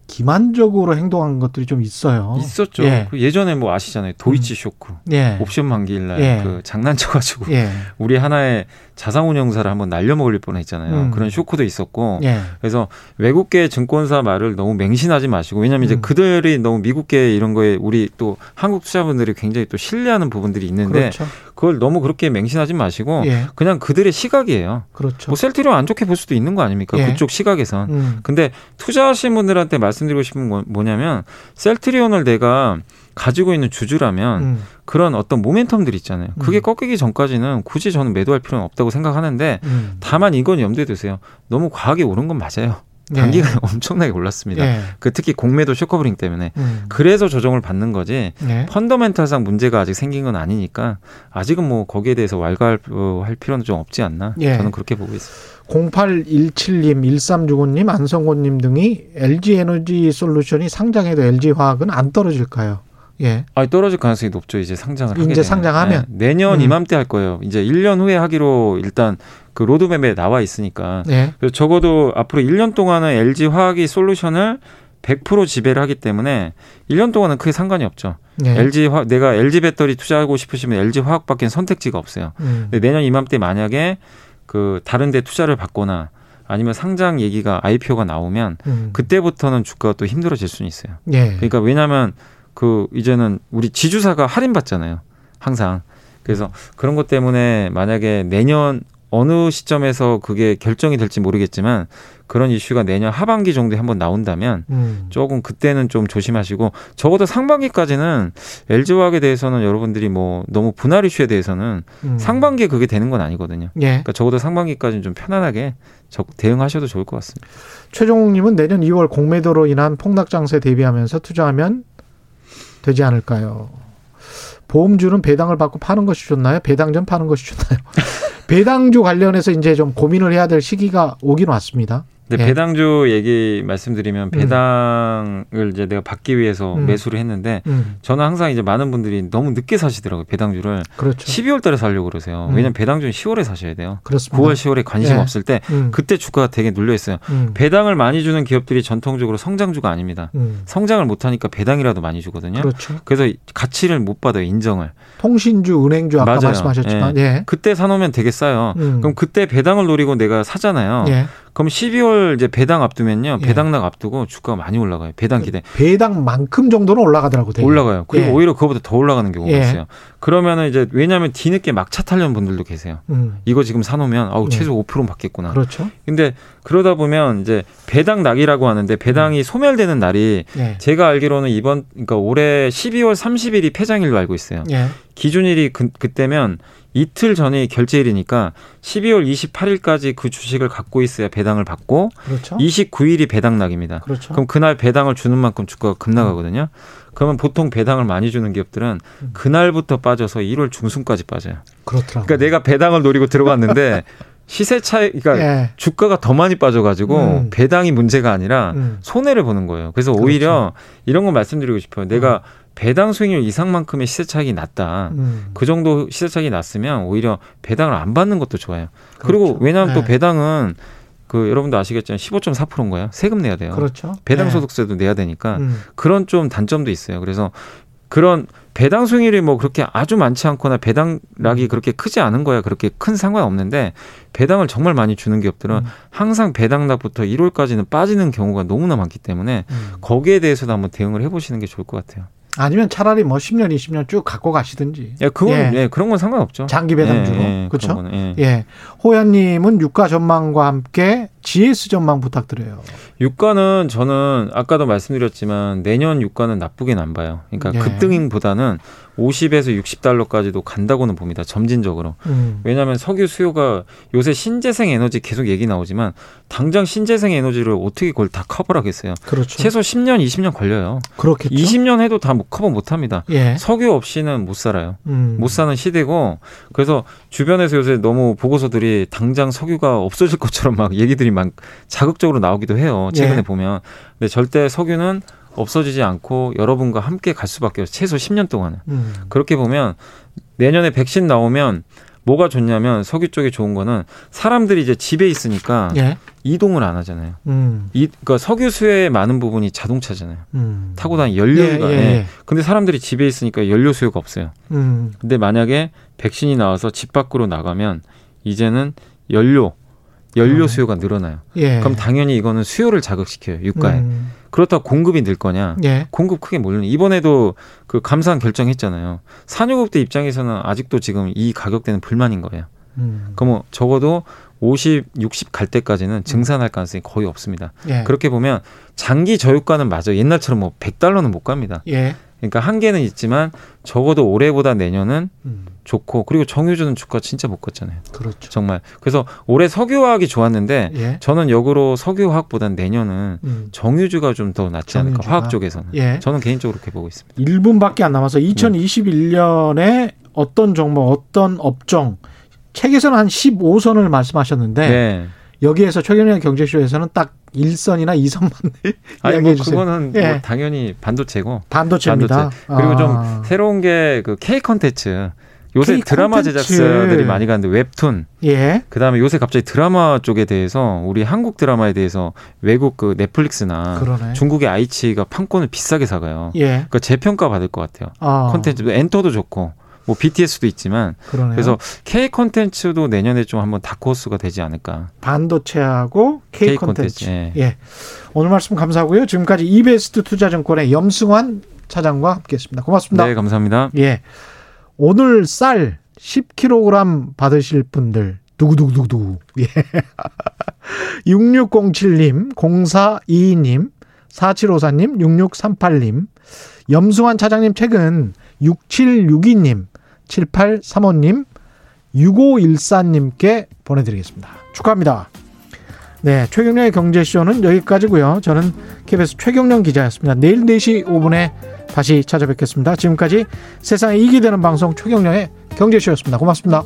기만적으로 행동한 것들이 좀 있어요. 있었죠. 예. 예전에 뭐 아시잖아요. 도이치 쇼크. 음. 예. 옵션 만기일 날 예. 그 장난쳐가지고 예. 우리 하나의 자산운용사를 한번 날려먹을 뻔했잖아요. 음. 그런 쇼크도 있었고. 예. 그래서 외국계 증권사 말을 너무 맹신하지 마시고 왜냐하면 이제 음. 그들이 너무 미국계 이런 거에 우리 또 한국 투자분들이 굉장히 또 신뢰하는 부분들이 있는데 그렇죠. 그걸 너무 그렇게 맹신하지 마시고 예. 그냥 그들의 시각이에요. 그렇죠. 뭐 셀트리온 안 좋게 볼 수도 있는 거 아닙니까? 예. 그쪽 시각에선. 음. 근데 투자하신 분들한테 말씀드리고 싶은 건 뭐냐면 셀트리온을 내가 가지고 있는 주주라면 음. 그런 어떤 모멘텀들 있잖아요. 그게 음. 꺾이기 전까지는 굳이 저는 매도할 필요는 없다고 생각하는데 음. 다만 이건 염두에 두세요. 너무 과하게 오른 건 맞아요. 단기간에 네. 엄청나게 올랐습니다. 네. 그 특히 공매도 쇼커버링 때문에 음. 그래서 조정을 받는 거지 네. 펀더멘탈상 문제가 아직 생긴 건 아니니까 아직은 뭐 거기에 대해서 왈가할 어, 할 필요는 좀 없지 않나 네. 저는 그렇게 보고 있습니다. 공팔일칠님, 일삼육오님, 안성곤님 등이 엘지에너지 솔루션이 상장해도 엘지화학은 안 떨어질까요? 예. 아, 떨어질 가능성이 높죠. 이제 상장을 이제 하게 되면. 상장하면 네. 내년 음. 이맘때 할 거예요. 이제 일 년 후에 하기로 일단 그 로드맵에 나와 있으니까. 예. 그래서 적어도 앞으로 일 년 동안은 엘지 화학이 솔루션을 백 퍼센트 지배를 하기 때문에 일 년 동안은 크게 상관이 없죠. 예. 엘지 화, 내가 엘지 배터리 투자하고 싶으시면 엘지 화학밖에 선택지가 없어요. 음. 근데 내년 이맘때 만약에 그 다른 데 투자를 받거나 아니면 상장 얘기가 아이피오가 나오면 음. 그때부터는 주가가 또 힘들어질 수는 있어요. 예. 그러니까 왜냐하면 그 이제는 우리 지주사가 할인받잖아요. 항상. 그래서 그런 것 때문에 만약에 내년 어느 시점에서 그게 결정이 될지 모르겠지만 그런 이슈가 내년 하반기 정도에 한번 나온다면 음. 조금 그때는 좀 조심하시고 적어도 상반기까지는 엘지화학에 대해서는 여러분들이 뭐 너무 분할 이슈에 대해서는 음. 상반기에 그게 되는 건 아니거든요. 예. 그러니까 적어도 상반기까지는 좀 편안하게 대응하셔도 좋을 것 같습니다. 최종욱님은 내년 이월 공매도로 인한 폭락 장세 대비하면서 투자하면 되지 않을까요? 보험주는 배당을 받고 파는 것이 좋나요? 배당 전 파는 것이 좋나요? 배당주 관련해서 이제 좀 고민을 해야 될 시기가 오긴 왔습니다. 근데 예. 배당주 얘기 말씀드리면 배당을 음. 이제 내가 받기 위해서 음. 매수를 했는데 음. 저는 항상 이제 많은 분들이 너무 늦게 사시더라고요. 배당주를. 그렇죠. 십이월 달에 사려고 그러세요. 음. 왜냐하면 배당주는 시월에 사셔야 돼요. 그렇습니다. 구월, 시월에 관심 예. 없을 때 음. 그때 주가가 되게 눌려 있어요. 음. 배당을 많이 주는 기업들이 전통적으로 성장주가 아닙니다. 음. 성장을 못하니까 배당이라도 많이 주거든요. 그렇죠. 그래서 가치를 못 받아요. 인정을. 통신주, 은행주 아까 맞아요. 말씀하셨지만. 예. 예. 그때 사놓으면 되게 싸요. 음. 그럼 그때 배당을 노리고 내가 사잖아요. 예. 그럼 십이월 이제 배당 앞두면요. 배당락 예. 앞두고 주가가 많이 올라가요. 배당 기대. 배당만큼 정도는 올라가더라고요. 되게. 올라가요. 그리고 예. 오히려 그거보다 더 올라가는 경우가 예. 있어요. 그러면은 이제 왜냐하면 뒤늦게 막차 타려는 분들도 계세요. 음. 이거 지금 사놓으면 아우 최소 예. 오 퍼센트 받겠구나. 그렇죠. 근데 그러다 보면 이제 배당락이라고 하는데 배당이 음. 소멸되는 날이 예. 제가 알기로는 이번 그러니까 올해 십이월 삼십일이 폐장일로 알고 있어요. 예. 기준일이 그, 그때면 이틀 전이 결제일이니까 십이월 이십팔일까지 그 주식을 갖고 있어야 배당을 받고 그렇죠. 이십구일이 배당락입니다. 그렇죠. 그럼 그날 배당을 주는 만큼 주가가 급락하거든요. 음. 그러면 보통 배당을 많이 주는 기업들은 음. 그날부터 빠져서 일월 중순까지 빠져요. 그렇더라고요. 그러니까 내가 배당을 노리고 들어갔는데 시세 차이, 그러니까 예. 주가가 더 많이 빠져가지고 음. 배당이 문제가 아니라 음. 손해를 보는 거예요. 그래서 오히려 그렇죠. 이런 거 말씀드리고 싶어요. 내가 음. 배당 수익률 이상만큼의 시세차익이 났다. 음. 그 정도 시세차익이 났으면 오히려 배당을 안 받는 것도 좋아요. 그렇죠. 그리고 왜냐하면 네. 또 배당은 그 여러분도 아시겠지만 십오 점 사 퍼센트인 거예요. 세금 내야 돼요. 그렇죠. 배당소득세도 네. 내야 되니까 음. 그런 좀 단점도 있어요. 그래서 그런 배당 수익률이 뭐 그렇게 아주 많지 않거나 배당락이 그렇게 크지 않은 거야 그렇게 큰 상관없는데 배당을 정말 많이 주는 기업들은 음. 항상 배당락부터 일월까지는 빠지는 경우가 너무나 많기 때문에 음. 거기에 대해서도 한번 대응을 해보시는 게 좋을 것 같아요. 아니면 차라리 뭐 십 년, 이십 년 쭉 갖고 가시든지. 예, 그건, 예. 예, 그런 건 상관없죠. 장기 배당주로. 예, 예, 그렇죠. 예. 예. 호야님은 유가 전망과 함께 지에스 전망 부탁드려요. 유가는 저는 아까도 말씀드렸지만 내년 유가는 나쁘긴 안 봐요. 그러니까 예. 급등인보다는 오십에서 육십 달러까지도 간다고는 봅니다. 점진적으로. 음. 왜냐하면 석유 수요가 요새 신재생 에너지 계속 얘기 나오지만 당장 신재생 에너지를 어떻게 그걸 다 커버를 하겠어요. 그렇죠. 최소 십 년, 이십 년 걸려요. 그렇겠죠. 이십 년 해도 다 커버 못합니다. 예. 석유 없이는 못 살아요. 음. 못 사는 시대고 그래서 주변에서 요새 너무 보고서들이 당장 석유가 없어질 것처럼 막 얘기들이 막 자극적으로 나오기도 해요. 최근에 예. 보면. 근데 절대 석유는 없어지지 않고 여러분과 함께 갈 수밖에 없어요. 최소 십 년 동안은. 음. 그렇게 보면 내년에 백신 나오면 뭐가 좋냐면 석유 쪽이 좋은 거는 사람들이 이제 집에 있으니까 예. 이동을 안 하잖아요. 음. 이, 그러니까 석유 수요의 많은 부분이 자동차잖아요. 음. 타고 다니는 연료가. 예, 예, 예. 근데 사람들이 집에 있으니까 연료 수요가 없어요. 음. 근데 만약에 백신이 나와서 집 밖으로 나가면 이제는 연료, 연료 수요가 늘어나요. 예. 그럼 당연히 이거는 수요를 자극시켜요. 유가에. 음. 그렇다고 공급이 늘 거냐? 예. 공급 크게 몰리는. 이번에도 그 감산 결정했잖아요. 산유국들 입장에서는 아직도 지금 이 가격대는 불만인 거예요. 음. 그럼 적어도 오십, 육십 갈 때까지는 증산할 가능성이 거의 없습니다. 예. 그렇게 보면 장기 저유가는 맞아요. 옛날처럼 뭐 백 달러는 못 갑니다. 예. 그러니까 한계는 있지만 적어도 올해보다 내년은 음. 좋고 그리고 정유주는 주가 진짜 못 갔잖아요. 그렇죠. 정말. 그래서 올해 석유화학이 좋았는데 예. 저는 역으로 석유화학보다는 내년은 음. 정유주가 좀 더 낫지 정유주가. 않을까. 화학 쪽에서는. 예. 저는 개인적으로 그렇게 보고 있습니다. 일 분밖에 안 남아서 이천이십일 년에 네. 어떤 종목, 어떤 업종 책에서는 한 십오 선을 말씀하셨는데 네. 여기에서 최경영 경제쇼에서는 딱 일 선이나 이 선만 이야기해 뭐 주세요. 그거는 예. 뭐 당연히 반도체고. 반도체입니다. 반도체. 그리고 아. 좀 새로운 게 그 K-콘텐츠. 요새 K-콘텐츠. 드라마 제작사들이 많이 가는데 웹툰. 예. 그다음에 요새 갑자기 드라마 쪽에 대해서 우리 한국 드라마에 대해서 외국 그 넷플릭스나 그러네. 중국의 아이치가 판권을 비싸게 사가요. 예. 그러니까 재평가 받을 것 같아요. 아. 콘텐츠도 엔터도 좋고. 뭐 비티에스도 있지만 그러네요. 그래서 K 콘텐츠도 내년에 좀 한번 다크호스가 되지 않을까. 반도체하고 K 콘텐츠. 예. 예. 오늘 말씀 감사하고요. 지금까지 이베스트 투자증권의 염승환 차장과 함께했습니다. 고맙습니다. 네, 감사합니다. 예. 오늘 쌀 십 킬로그램 받으실 분들 두구두구두구. 예. 육육공칠님, 공사이이님, 사칠오사님, 육육삼팔님, 염승환 차장님 최근 육칠육이님. 칠팔삼오님, 육오일사님께 보내드리겠습니다. 축하합니다. 네, 최경영의 경제쇼는 여기까지고요. 저는 케이비에스 최경영 기자였습니다. 내일 네 시 오 분에 다시 찾아뵙겠습니다. 지금까지 세상에 이익이 되는 방송 최경영의 경제쇼였습니다. 고맙습니다.